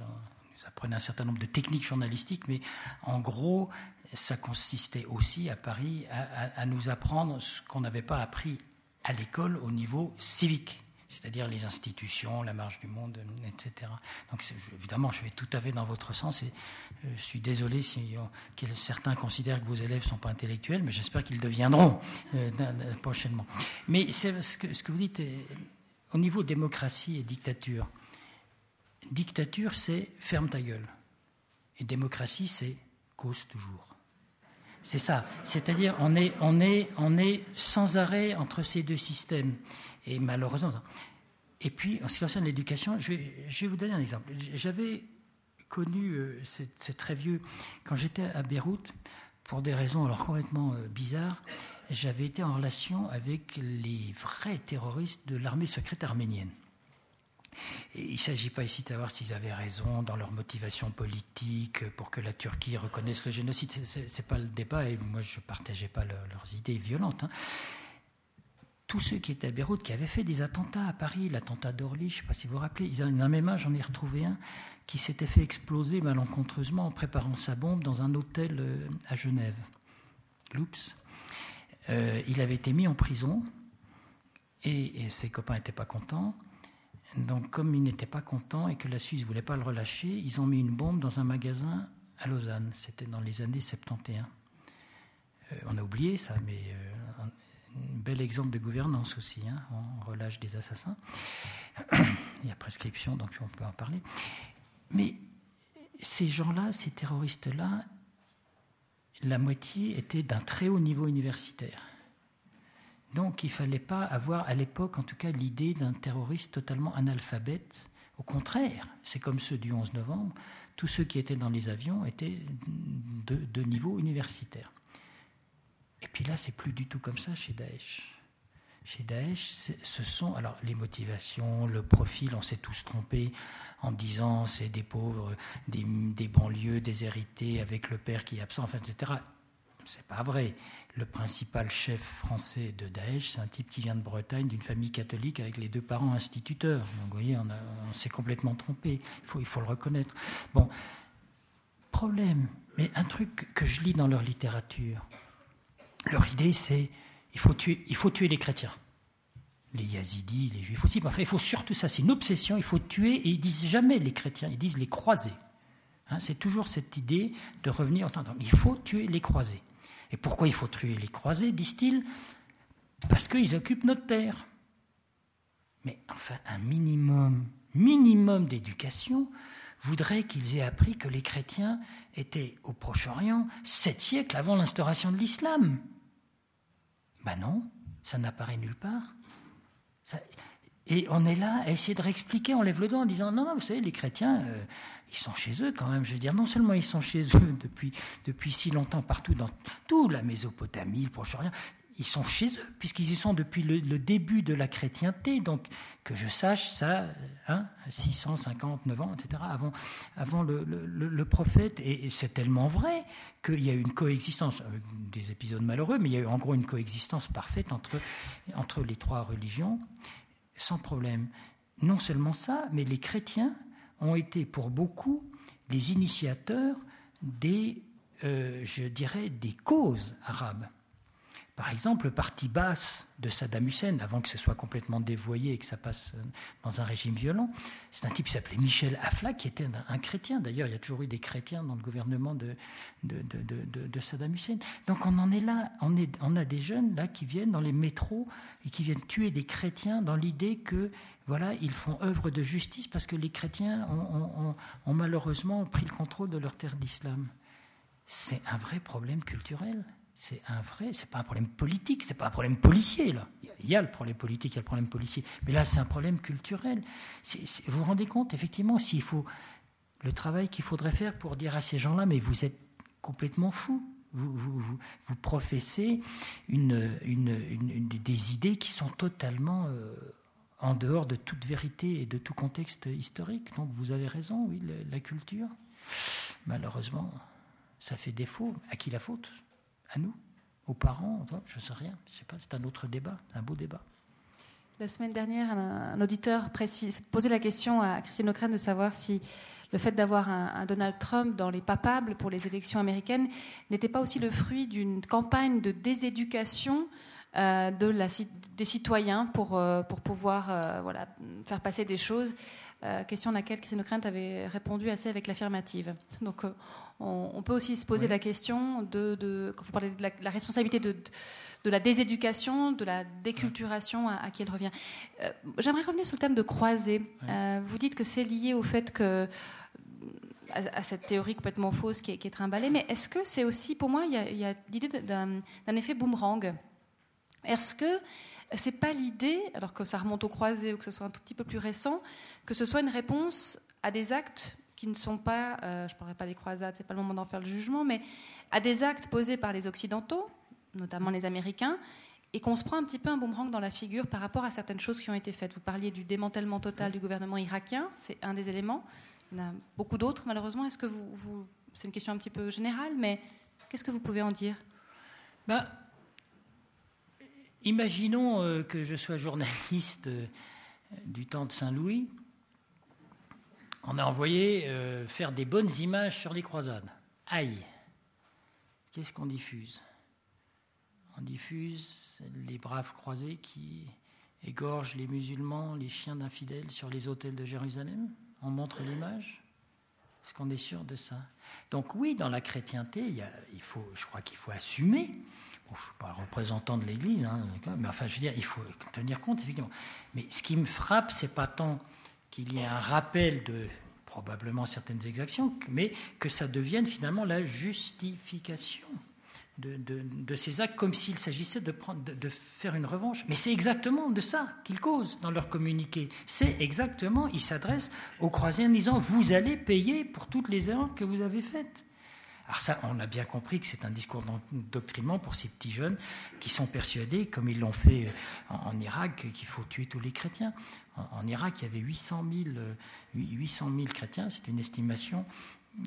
ça apprenait un certain nombre de techniques journalistiques, mais en gros, ça consistait aussi à Paris à nous apprendre ce qu'on n'avait pas appris à l'école au niveau civique. C'est-à-dire les institutions, la marche du monde, etc. Donc évidemment, je vais tout à fait dans votre sens et je suis désolé si certains considèrent que vos élèves ne sont pas intellectuels, mais j'espère qu'ils deviendront prochainement. Mais c'est ce que vous dites, au niveau démocratie et dictature, c'est ferme ta gueule. Et démocratie, c'est cause toujours. C'est ça. C'est-à-dire on est sans arrêt entre ces 2 systèmes. Et malheureusement. Et puis, en ce qui concerne l'éducation, je vais vous donner un exemple. J'avais connu, c'est très vieux, quand j'étais à Beyrouth, pour des raisons alors complètement bizarres, j'avais été en relation avec les vrais terroristes de l'armée secrète arménienne. Et il ne s'agit pas ici de savoir s'ils avaient raison dans leur motivation politique pour que la Turquie reconnaisse le génocide. Ce n'est pas le débat, et moi je ne partageais pas leurs idées violentes. tous ceux qui étaient à Beyrouth, qui avaient fait des attentats à Paris, l'attentat d'Orly, je ne sais pas si vous vous rappelez, ils ont un même âge, j'en ai retrouvé un, qui s'était fait exploser malencontreusement en préparant sa bombe dans un hôtel à Genève. L'oups. Il avait été mis en prison et ses copains n'étaient pas contents. Donc, comme ils n'étaient pas contents et que la Suisse ne voulait pas le relâcher, ils ont mis une bombe dans un magasin à Lausanne. C'était dans les années 71. On a oublié ça, mais... un bel exemple de gouvernance aussi, hein. On relâche des assassins, il y a prescription donc on peut en parler, mais ces gens-là, ces terroristes-là, la moitié était d'un très haut niveau universitaire, donc il ne fallait pas avoir à l'époque en tout cas l'idée d'un terroriste totalement analphabète, au contraire, c'est comme ceux du 11 novembre, tous ceux qui étaient dans les avions étaient de niveau universitaire. Et puis là, c'est plus du tout comme ça chez Daesh. Chez Daesh, ce sont... Alors, les motivations, le profil, on s'est tous trompés en disant c'est des pauvres, des banlieues, déshérités, avec le père qui est absent, enfin, etc. C'est pas vrai. Le principal chef français de Daesh, c'est un type qui vient de Bretagne, d'une famille catholique, avec les deux parents instituteurs. Donc, vous voyez, on s'est complètement trompé. Il faut le reconnaître. Bon, problème. Mais un truc que je lis dans leur littérature... Leur idée, c'est il faut tuer les chrétiens, les yazidis, les juifs aussi. Mais enfin, il faut surtout ça, c'est une obsession, il faut tuer, et ils disent jamais les chrétiens, ils disent les croisés. Hein, c'est toujours cette idée de revenir en disant il faut tuer les croisés. Et pourquoi il faut tuer les croisés, disent-ils? Parce qu'ils occupent notre terre. Mais enfin, un minimum d'éducation voudrait qu'ils aient appris que les chrétiens étaient au Proche-Orient 7 siècles avant l'instauration de l'islam. Ben non, ça n'apparaît nulle part. Et on est là à essayer de réexpliquer, on lève le doigt en disant « Non, vous savez, les chrétiens, ils sont chez eux quand même. » Je veux dire, non seulement ils sont chez eux depuis si longtemps partout, dans toute la Mésopotamie, le Proche-Orient, ils sont chez eux, puisqu'ils y sont depuis le début de la chrétienté, donc que je sache ça, hein, 659 ans, etc., avant le prophète, et c'est tellement vrai qu'il y a eu une coexistence, avec des épisodes malheureux, mais il y a eu en gros une coexistence parfaite entre les trois religions, sans problème. Non seulement ça, mais les chrétiens ont été pour beaucoup les initiateurs des causes arabes. Par exemple, le parti basse de Saddam Hussein, avant que ce soit complètement dévoyé et que ça passe dans un régime violent, c'est un type qui s'appelait Michel Aflaq, qui était un chrétien. D'ailleurs, il y a toujours eu des chrétiens dans le gouvernement de Saddam Hussein. Donc on en est là, on a des jeunes là qui viennent dans les métros et qui viennent tuer des chrétiens dans l'idée que, voilà, ils font œuvre de justice parce que les chrétiens ont malheureusement pris le contrôle de leur terre d'islam. C'est un vrai problème culturel. C'est pas un problème politique, c'est pas un problème policier, là. Il y a le problème politique, il y a le problème policier, mais là, c'est un problème culturel. Vous vous rendez compte, effectivement, s'il faut le travail qu'il faudrait faire pour dire à ces gens-là, mais vous êtes complètement fous, vous professez des idées qui sont totalement en dehors de toute vérité et de tout contexte historique. Donc, vous avez raison, oui, la culture, malheureusement, ça fait défaut. À qui la faute ? À nous, aux parents, je ne sais rien, je ne sais pas, c'est un autre débat, un beau débat. La semaine dernière, un auditeur posait la question à Christine Ockrent de savoir si le fait d'avoir un Donald Trump dans les papables pour les élections américaines n'était pas aussi le fruit d'une campagne de déséducation des citoyens pour pouvoir faire passer des choses. Question à laquelle Christine Ockrent avait répondu assez avec l'affirmative. Donc, on peut aussi se poser la question quand vous parlez de la responsabilité de la déséducation, de la déculturation à qui elle revient. J'aimerais revenir sur le thème de croisée. Oui. Vous dites que c'est lié au fait que à cette théorie complètement fausse qui est trimballée, mais est-ce que c'est aussi, pour moi, il y a l'idée d'un effet boomerang? Est-ce que c'est pas l'idée, alors que ça remonte aux croisées ou que ce soit un tout petit peu plus récent, que ce soit une réponse à des actes qui ne sont pas, je ne parlerai pas des croisades, c'est pas le moment d'en faire le jugement, mais à des actes posés par les Occidentaux, notamment les Américains, et qu'on se prend un petit peu un boomerang dans la figure par rapport à certaines choses qui ont été faites. Vous parliez du démantèlement total du gouvernement irakien, c'est un des éléments. Il y en a beaucoup d'autres, malheureusement. Est-ce que c'est une question un petit peu générale, mais qu'est-ce que vous pouvez en dire? Imaginons que je sois journaliste du temps de Saint-Louis. On a envoyé faire des bonnes images sur les croisades. Aïe! Qu'est-ce qu'on diffuse? On diffuse les braves croisés qui égorgent les musulmans, les chiens d'infidèles sur les autels de Jérusalem. On montre l'image. Est-ce qu'on est sûr de ça? Donc oui, dans la chrétienté, je crois qu'il faut assumer. Bon, je ne suis pas représentant de l'Église, hein, mais enfin, je veux dire, il faut tenir compte, effectivement. Mais ce qui me frappe, ce n'est pas tant qu'il y ait un rappel de probablement certaines exactions, mais que ça devienne finalement la justification de ces actes, comme s'il s'agissait de faire une revanche. Mais c'est exactement de ça qu'ils causent dans leur communiqué. C'est exactement, ils s'adressent aux croisés en disant « Vous allez payer pour toutes les erreurs que vous avez faites ». Alors ça, on a bien compris que c'est un discours d'endoctrinement pour ces petits jeunes qui sont persuadés, comme ils l'ont fait en Irak, qu'il faut tuer tous les chrétiens. En Irak, il y avait 800 000 chrétiens, c'est une estimation.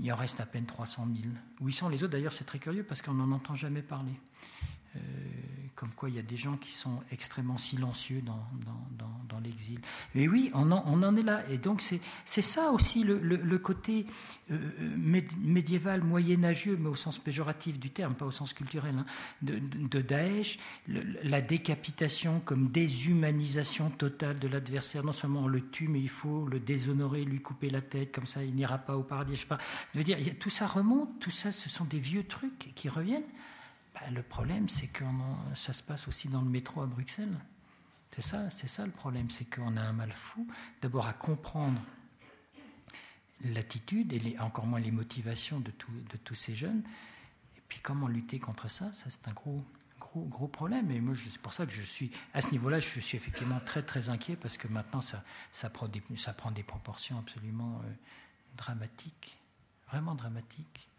Il en reste à peine 300 000. Où ils sont les autres? D'ailleurs, c'est très curieux parce qu'on n'en entend jamais parler. Comme quoi, il y a des gens qui sont extrêmement silencieux dans l'exil. Mais oui, on en est là. Et donc, c'est ça aussi le côté médiéval, moyenâgeux, mais au sens péjoratif du terme, pas au sens culturel, hein, de Daesh, la décapitation comme déshumanisation totale de l'adversaire. Non seulement on le tue, mais il faut le déshonorer, lui couper la tête, comme ça il n'ira pas au paradis. Je sais pas. Je veux dire, tout ça remonte, tout ça, ce sont des vieux trucs qui reviennent. Le problème, c'est que ça se passe aussi dans le métro à Bruxelles. C'est ça le problème, c'est qu'on a un mal fou, d'abord à comprendre l'attitude et encore moins les motivations de tous ces jeunes. Et puis comment lutter contre ça? Ça, c'est un gros problème. Et moi, c'est pour ça que je suis, à ce niveau-là, je suis effectivement très, très inquiet parce que maintenant, ça prend des proportions absolument dramatiques, vraiment dramatiques.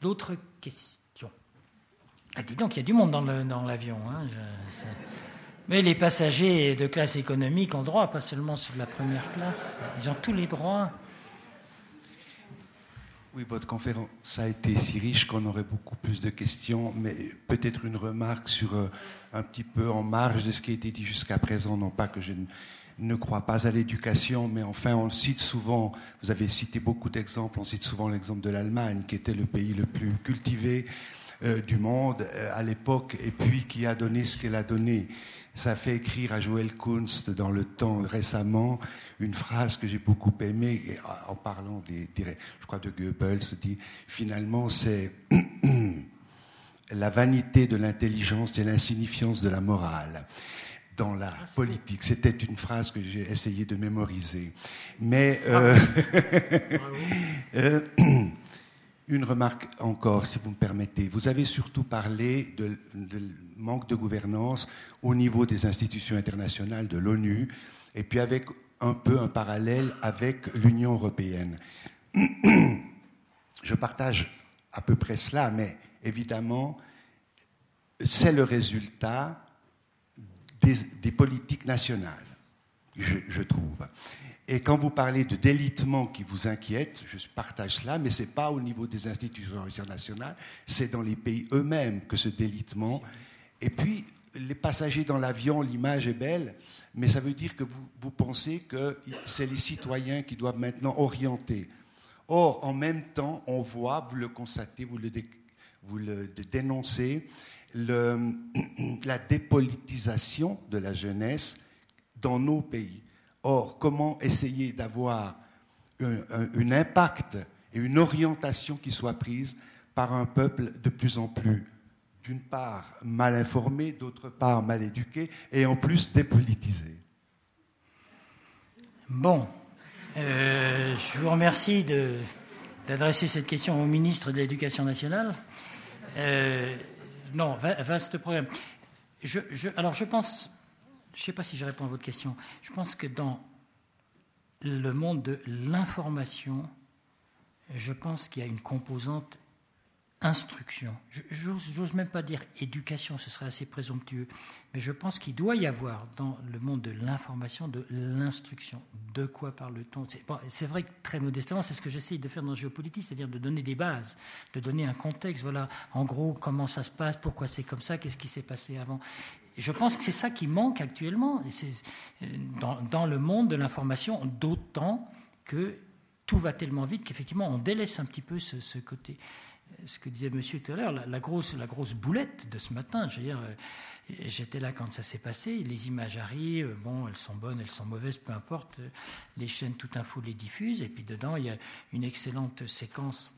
D'autres questions? Ah, dis donc, il y a du monde dans l'avion. Hein, mais les passagers de classe économique ont droit, pas seulement ceux de la première classe. Ils ont tous les droits. Oui, votre conférence a été si riche qu'on aurait beaucoup plus de questions, mais peut-être une remarque sur un petit peu en marge de ce qui a été dit jusqu'à présent. Non pas que je ne crois pas à l'éducation, mais enfin, on cite souvent, vous avez cité beaucoup d'exemples, on cite souvent l'exemple de l'Allemagne, qui était le pays le plus cultivé du monde à l'époque, et puis qui a donné ce qu'elle a donné. Ça fait écrire à Joël Kunst dans Le Temps récemment une phrase que j'ai beaucoup aimée en parlant je crois de Goebbels, dit finalement c'est la vanité de l'intelligence et l'insignifiance de la morale dans la politique. C'était une phrase que j'ai essayé de mémoriser, mais une remarque encore, si vous me permettez. Vous avez surtout parlé de manque de gouvernance au niveau des institutions internationales, de l'ONU, et puis avec un peu un parallèle avec l'Union européenne. Je partage à peu près cela, mais évidemment, c'est le résultat des politiques nationales, je trouve. Et quand vous parlez de délitement qui vous inquiète, je partage cela, mais ce n'est pas au niveau des institutions internationales, c'est dans les pays eux-mêmes que ce délitement. Et puis, les passagers dans l'avion, l'image est belle, mais ça veut dire que vous pensez que c'est les citoyens qui doivent maintenant orienter. Or, en même temps, on voit, vous le constatez, vous le dénoncez, la dépolitisation de la jeunesse dans nos pays. Or, comment essayer d'avoir un impact et une orientation qui soit prise par un peuple de plus en plus, d'une part, mal informé, d'autre part, mal éduqué, et en plus dépolitisé? Bon, je vous remercie d'adresser cette question au ministre de l'Éducation nationale. Non, vaste problème. Alors, je pense... Je ne sais pas si je réponds à votre question. Je pense que dans le monde de l'information, je pense qu'il y a une composante instruction. Je n'ose même pas dire éducation, ce serait assez présomptueux. Mais je pense qu'il doit y avoir dans le monde de l'information, de l'instruction. De quoi parle-t-on? C'est vrai que très modestement, c'est ce que j'essaye de faire dans Géopolitis, c'est-à-dire de donner des bases, de donner un contexte. Voilà, en gros, comment ça se passe, pourquoi c'est comme ça, qu'est-ce qui s'est passé avant. Et je pense que c'est ça qui manque actuellement, et dans le monde de l'information, d'autant que tout va tellement vite qu'effectivement on délaisse un petit peu ce côté. Ce que disait monsieur tout à l'heure, la grosse boulette de ce matin, je veux dire, j'étais là quand ça s'est passé, les images arrivent, bon, elles sont bonnes, elles sont mauvaises, peu importe, les chaînes Tout Info les diffusent, et puis dedans, il y a une excellente séquence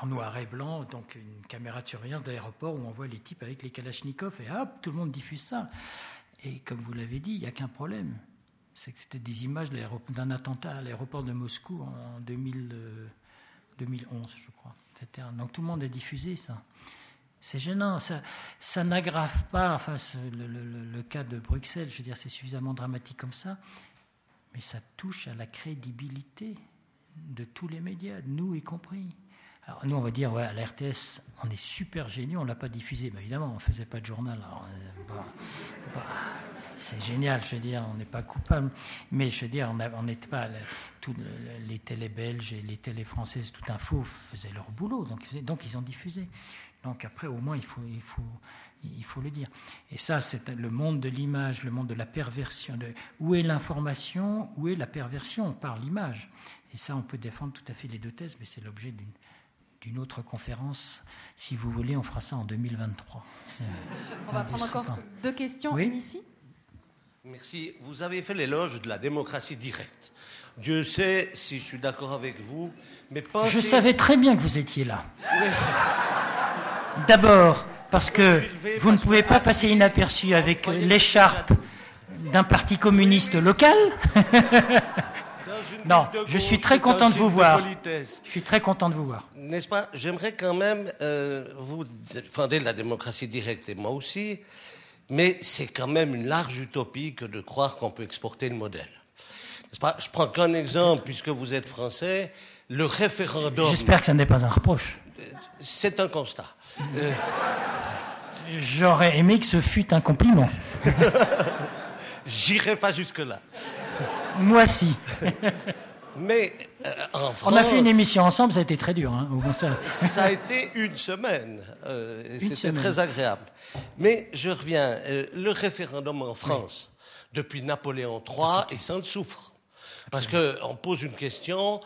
en noir et blanc, donc une caméra de surveillance d'aéroport où on voit les types avec les kalachnikovs, et hop, tout le monde diffuse ça. Et comme vous l'avez dit, il n'y a qu'un problème, c'est que c'était des images d'un attentat à l'aéroport de Moscou en 2011, je crois. Donc tout le monde a diffusé ça. C'est gênant. Ça n'aggrave pas enfin, le cas de Bruxelles. Je veux dire, c'est suffisamment dramatique comme ça. Mais ça touche à la crédibilité de tous les médias, nous y compris. Alors nous, on va dire, ouais, à la RTS, on est super géniaux, on ne l'a pas diffusé. Mais évidemment, on ne faisait pas de journal. Alors, c'est génial, je veux dire, on n'est pas coupable. Mais je veux dire, on n'était pas... les télés belges et les télés françaises, Tout Info, faisaient leur boulot. Donc ils ont diffusé. Donc après, au moins, il faut le dire. Et ça, c'est le monde de l'image, le monde de la perversion. Où est l'information, où est la perversion par l'image? Et ça, on peut défendre tout à fait les deux thèses, mais c'est l'objet d'une autre conférence. Si vous voulez, on fera ça en 2023. On va prendre encore deux questions, oui ici. Merci. Vous avez fait l'éloge de la démocratie directe. Dieu sait si je suis d'accord avec vous, mais pensez... Je savais très bien que vous étiez là. Oui. D'abord, parce que vous ne pouvez pas passer inaperçu avec l'écharpe d'un parti communiste local. Non, je suis très content de vous voir. Je suis très content de vous voir. N'est-ce pas? J'aimerais quand même... vous défendez la démocratie directe et moi aussi... Mais c'est quand même une large utopie que de croire qu'on peut exporter le modèle. N'est-ce pas ? Je prends qu'un exemple, puisque vous êtes français, le référendum... J'espère que ça n'est pas un reproche. C'est un constat. J'aurais aimé que ce fût un compliment. J'irai pas jusque-là. Moi, si. Mais en France... On a fait une émission ensemble, ça a été très dur. Hein, au bon sens. Ça a été une semaine. C'était très agréable. Mais je reviens. Le référendum en France, depuis Napoléon III, et ça en souffre. Parce qu'on pose une question,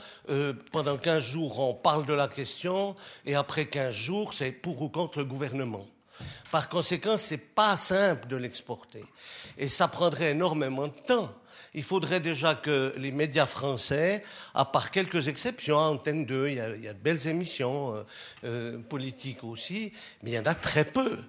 pendant 15 jours, on parle de la question, et après 15 jours, c'est pour ou contre le gouvernement. Par conséquent, c'est pas simple de l'exporter. Et ça prendrait énormément de temps. Il faudrait déjà que les médias français, à part quelques exceptions, Antenne 2, il y a de belles émissions politiques aussi, mais il y en a très peu.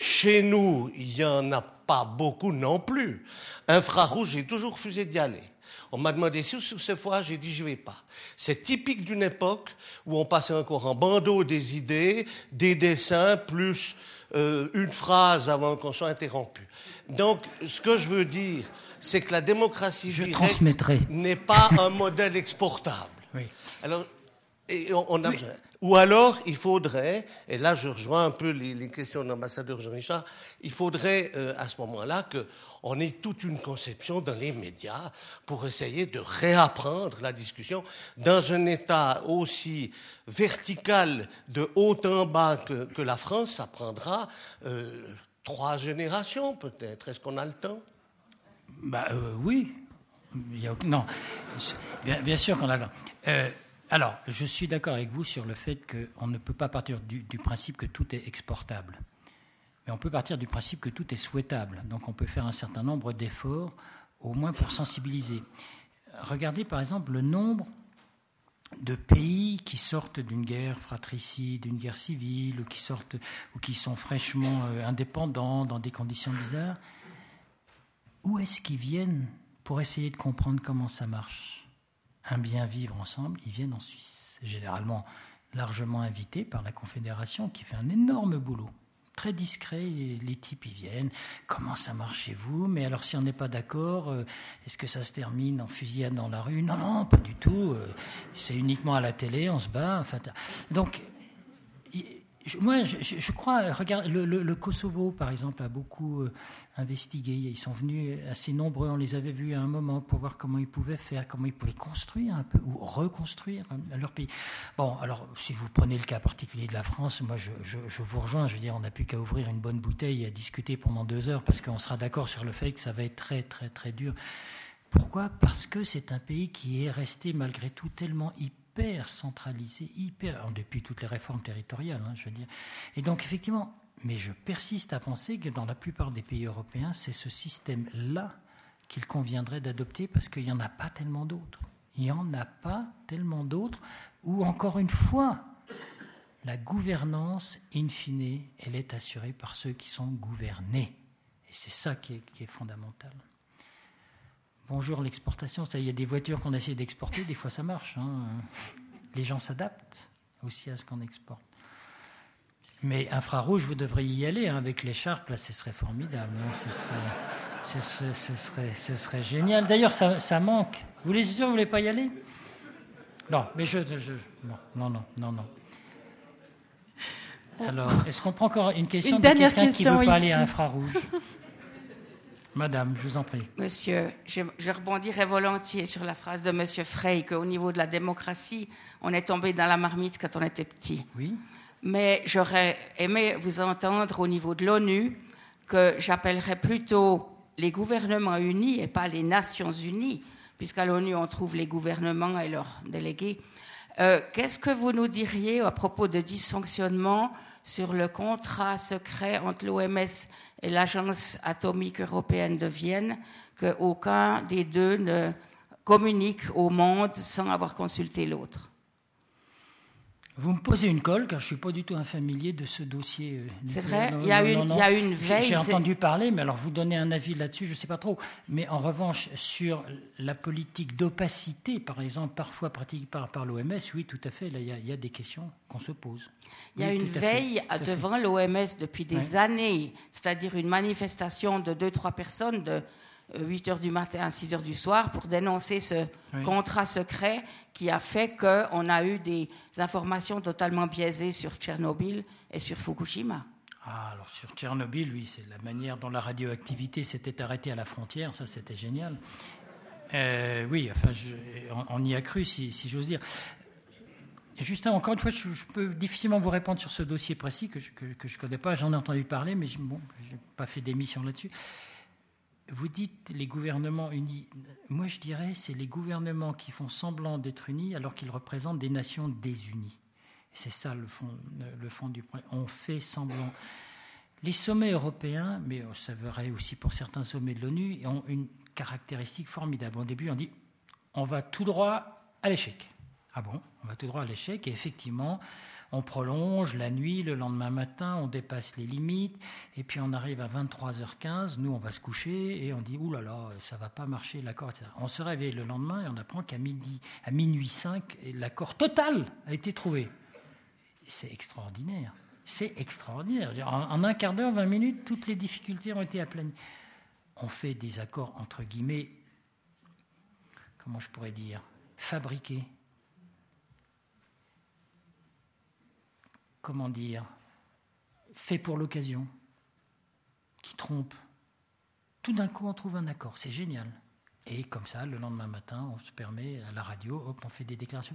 Chez nous, il n'y en a pas beaucoup non plus. Infrarouge, j'ai toujours refusé d'y aller. On m'a demandé si cette fois, j'ai dit « je vais pas ». C'est typique d'une époque où on passait encore en bandeau des idées, des dessins, plus une phrase avant qu'on soit interrompu. Donc, ce que je veux dire... c'est que la démocratie directe n'est pas un modèle exportable. Oui. Alors, on a besoin. Ou alors, il faudrait, et là je rejoins un peu les questions de l'ambassadeur Jean-Richard, il faudrait à ce moment-là qu'on ait toute une conception dans les médias pour essayer de réapprendre la discussion dans un état aussi vertical de haut en bas que la France, ça prendra 3 générations peut-être. Est-ce qu'on a le temps ? Oui. Non. Bien sûr qu'on a le temps. Alors, je suis d'accord avec vous sur le fait qu'on ne peut pas partir du principe que tout est exportable. Mais on peut partir du principe que tout est souhaitable. Donc on peut faire un certain nombre d'efforts, au moins pour sensibiliser. Regardez par exemple le nombre de pays qui sortent d'une guerre fratricide, d'une guerre civile, ou qui sont fraîchement indépendants, dans des conditions bizarres. Où est-ce qu'ils viennent pour essayer de comprendre comment ça marche? Un bien vivre ensemble, ils viennent en Suisse. Généralement largement invités par la Confédération qui fait un énorme boulot. Très discret, les types ils viennent. Comment ça marche chez vous? Mais alors si on n'est pas d'accord, est-ce que ça se termine en fusillade dans la rue? Non, pas du tout. C'est uniquement à la télé, on se bat. Enfin, donc... Moi, je crois, regarde, le Kosovo, par exemple, a beaucoup investigué. Ils sont venus assez nombreux, on les avait vus à un moment pour voir comment ils pouvaient faire, comment ils pouvaient construire un peu, ou reconstruire leur pays. Bon, alors, si vous prenez le cas particulier de la France, moi, je vous rejoins. Je veux dire, on n'a plus qu'à ouvrir une bonne bouteille et à discuter pendant 2 heures, parce qu'on sera d'accord sur le fait que ça va être très, très, très dur. Pourquoi ? Parce que c'est un pays qui est resté, malgré tout, tellement hyper centralisé, hyper, depuis toutes les réformes territoriales, je veux dire. Et donc, effectivement, mais je persiste à penser que dans la plupart des pays européens, c'est ce système-là qu'il conviendrait d'adopter, parce qu'il n'y en a pas tellement d'autres. Il n'y en a pas tellement d'autres où, encore une fois, la gouvernance, in fine, elle est assurée par ceux qui sont gouvernés. Et c'est ça qui est fondamental. Bonjour l'exportation, il y a des voitures qu'on essaie d'exporter, des fois ça marche. Les gens s'adaptent aussi à ce qu'on exporte. Mais Infrarouge, vous devriez y aller avec l'écharpe, là ce serait formidable, ce serait génial. D'ailleurs ça manque. Vous êtes sûr que vous ne voulez pas y aller ? Non, mais non. Alors, est-ce qu'on prend encore une question de quelqu'un qui ne veut pas aller à Infrarouge ? Madame, je vous en prie. Monsieur, je rebondirai volontiers sur la phrase de Monsieur Frey qu'au niveau de la démocratie, on est tombé dans la marmite quand on était petit. Oui. Mais j'aurais aimé vous entendre au niveau de l'ONU, que j'appellerais plutôt les gouvernements unis et pas les Nations unies, puisqu'à l'ONU, on trouve les gouvernements et leurs délégués. Qu'est-ce que vous nous diriez à propos de dysfonctionnement sur le contrat secret entre l'OMS et l'Agence atomique européenne de Vienne, qu'aucun des deux ne communique au monde sans avoir consulté l'autre. Vous me posez une colle, car je ne suis pas du tout familier de ce dossier. C'est vrai, il y a une veille. J'ai entendu parler, mais alors vous donnez un avis là-dessus, je ne sais pas trop. Mais en revanche, sur la politique d'opacité, par exemple, parfois pratiquée par l'OMS, oui, tout à fait, là, il y a des questions qu'on se pose. Il y a une veille devant l'OMS depuis des années, c'est-à-dire une manifestation de 2-3 personnes de 8 heures du matin à 6 heures du soir pour dénoncer ce contrat secret qui a fait qu'on a eu des informations totalement biaisées sur Tchernobyl et sur Fukushima. Ah, alors sur Tchernobyl, oui, c'est la manière dont la radioactivité s'était arrêtée à la frontière, ça c'était génial. Oui, enfin, on y a cru, si j'ose dire. Et Justin, encore une fois, je peux difficilement vous répondre sur ce dossier précis que je ne connais pas, j'en ai entendu parler, mais je n'ai pas fait d'émission là-dessus. Vous dites les gouvernements unis. Moi, je dirais c'est les gouvernements qui font semblant d'être unis alors qu'ils représentent des nations désunies. C'est ça le fond du problème. On fait semblant. Les sommets européens, mais ça verrait aussi pour certains sommets de l'ONU, ont une caractéristique formidable. Au début, on dit on va tout droit à l'échec. Ah bon ? On va tout droit à l'échec et effectivement, on prolonge la nuit, le lendemain matin, on dépasse les limites, et puis on arrive à 23h15, nous on va se coucher, et on dit « Ouh là là, ça ne va pas marcher, l'accord, etc. » On se réveille le lendemain, et on apprend qu'à midi, à minuit 5, l'accord total a été trouvé. C'est extraordinaire. C'est extraordinaire. En un quart d'heure, 20 minutes, toutes les difficultés ont été aplanies. On fait des accords, entre guillemets, comment je pourrais dire, fabriqués. Comment dire, fait pour l'occasion, qui trompe. Tout d'un coup, on trouve un accord, c'est génial. Et comme ça, le lendemain matin, on se permet à la radio, hop, on fait des déclarations.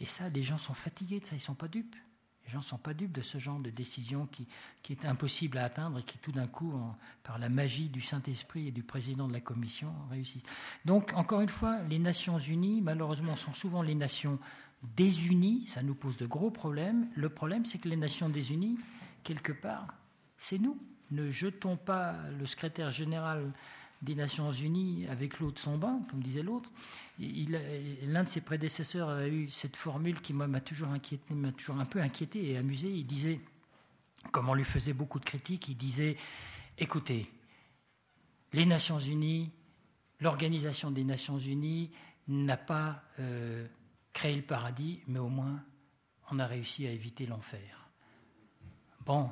Et ça, les gens sont fatigués de ça, ils ne sont pas dupes. Les gens ne sont pas dupes de ce genre de décision qui est impossible à atteindre et qui, tout d'un coup, par la magie du Saint-Esprit et du président de la Commission, réussit. Donc, encore une fois, les Nations Unies, malheureusement, sont souvent les nations désunies, ça nous pose de gros problèmes. Le problème, c'est que les Nations désunies, quelque part, c'est nous. Ne jetons pas le secrétaire général des Nations Unies avec l'eau de son bain, comme disait l'autre. L'un de ses prédécesseurs a eu cette formule qui m'a toujours inquiété, m'a toujours un peu inquiété et amusé. Il disait, comme on lui faisait beaucoup de critiques, il disait, écoutez, les Nations Unies, l'Organisation des Nations Unies n'a pas... créer le paradis, mais au moins, on a réussi à éviter l'enfer. Bon,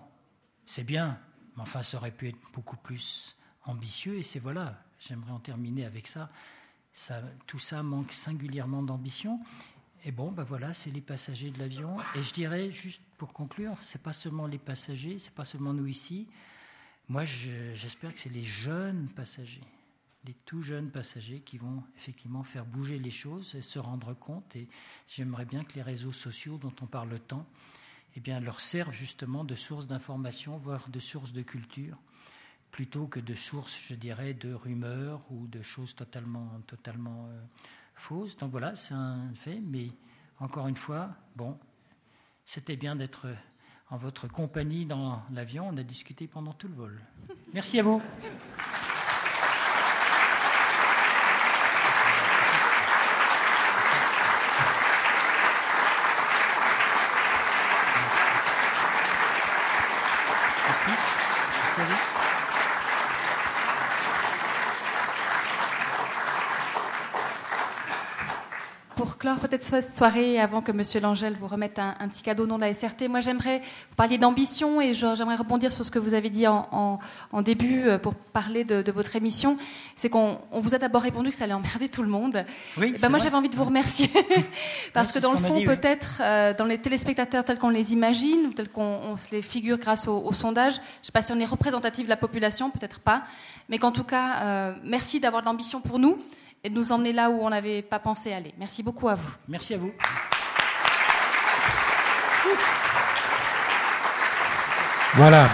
c'est bien, mais enfin, ça aurait pu être beaucoup plus ambitieux, et c'est voilà, j'aimerais en terminer avec ça. Tout ça manque singulièrement d'ambition, Et bon, ben voilà, c'est les passagers de l'avion. Et je dirais, juste pour conclure, c'est pas seulement les passagers, c'est pas seulement nous ici. Moi, j'espère que c'est les jeunes passagers, les tout jeunes passagers qui vont effectivement faire bouger les choses et se rendre compte. Et j'aimerais bien que les réseaux sociaux dont on parle tant, eh bien, leur servent justement de source d'information, voire de source de culture, plutôt que de source, je dirais, de rumeurs ou de choses totalement fausses. Donc voilà, c'est un fait. Mais encore une fois, bon, c'était bien d'être en votre compagnie dans l'avion. On a discuté pendant tout le vol. Merci à vous. Peut-être cette soirée, avant que M. Langelle vous remette un petit cadeau au nom de la SRT, moi j'aimerais, vous parliez d'ambition et j'aimerais rebondir sur ce que vous avez dit en début pour parler de votre émission. C'est qu'on vous a d'abord répondu que ça allait emmerder tout le monde. Oui, et ben moi j'avais envie de vous remercier parce que dans le fond, oui. Peut-être dans les téléspectateurs tels qu'on les imagine ou tels qu'on se les figure grâce au sondage, je ne sais pas si on est représentatif de la population, peut-être pas, mais qu'en tout cas, merci d'avoir de l'ambition pour nous et de nous emmener là où on n'avait pas pensé aller. Merci beaucoup à vous. Merci à vous. Voilà.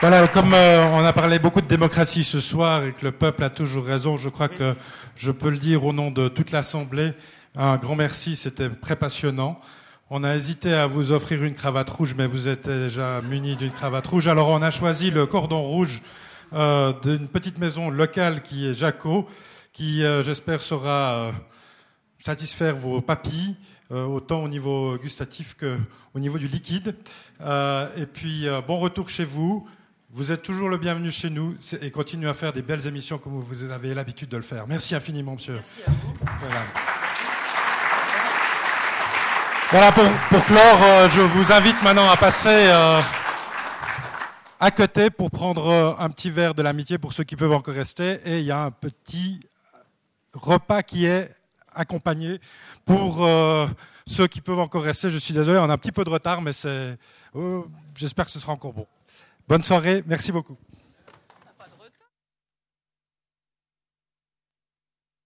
Voilà, comme on a parlé beaucoup de démocratie ce soir et que le peuple a toujours raison, je crois que je peux le dire au nom de toute l'Assemblée. Un grand merci, c'était très passionnant. On a hésité à vous offrir une cravate rouge, mais vous étiez déjà munis d'une cravate rouge. Alors on a choisi le cordon rouge d'une petite maison locale qui est Jaco, qui j'espère saura satisfaire vos papilles, autant au niveau gustatif qu'au niveau du liquide. Et puis bon retour chez vous. Vous êtes toujours le bienvenu chez nous et continuez à faire des belles émissions comme vous avez l'habitude de le faire. Merci infiniment, monsieur. Merci à vous. Voilà pour clore, je vous invite maintenant à passer à côté pour prendre un petit verre de l'amitié pour ceux qui peuvent encore rester. Et il y a un petit repas qui est accompagné pour ceux qui peuvent encore rester. Je suis désolé, on a un petit peu de retard, mais j'espère que ce sera encore bon. Bonne soirée, merci beaucoup.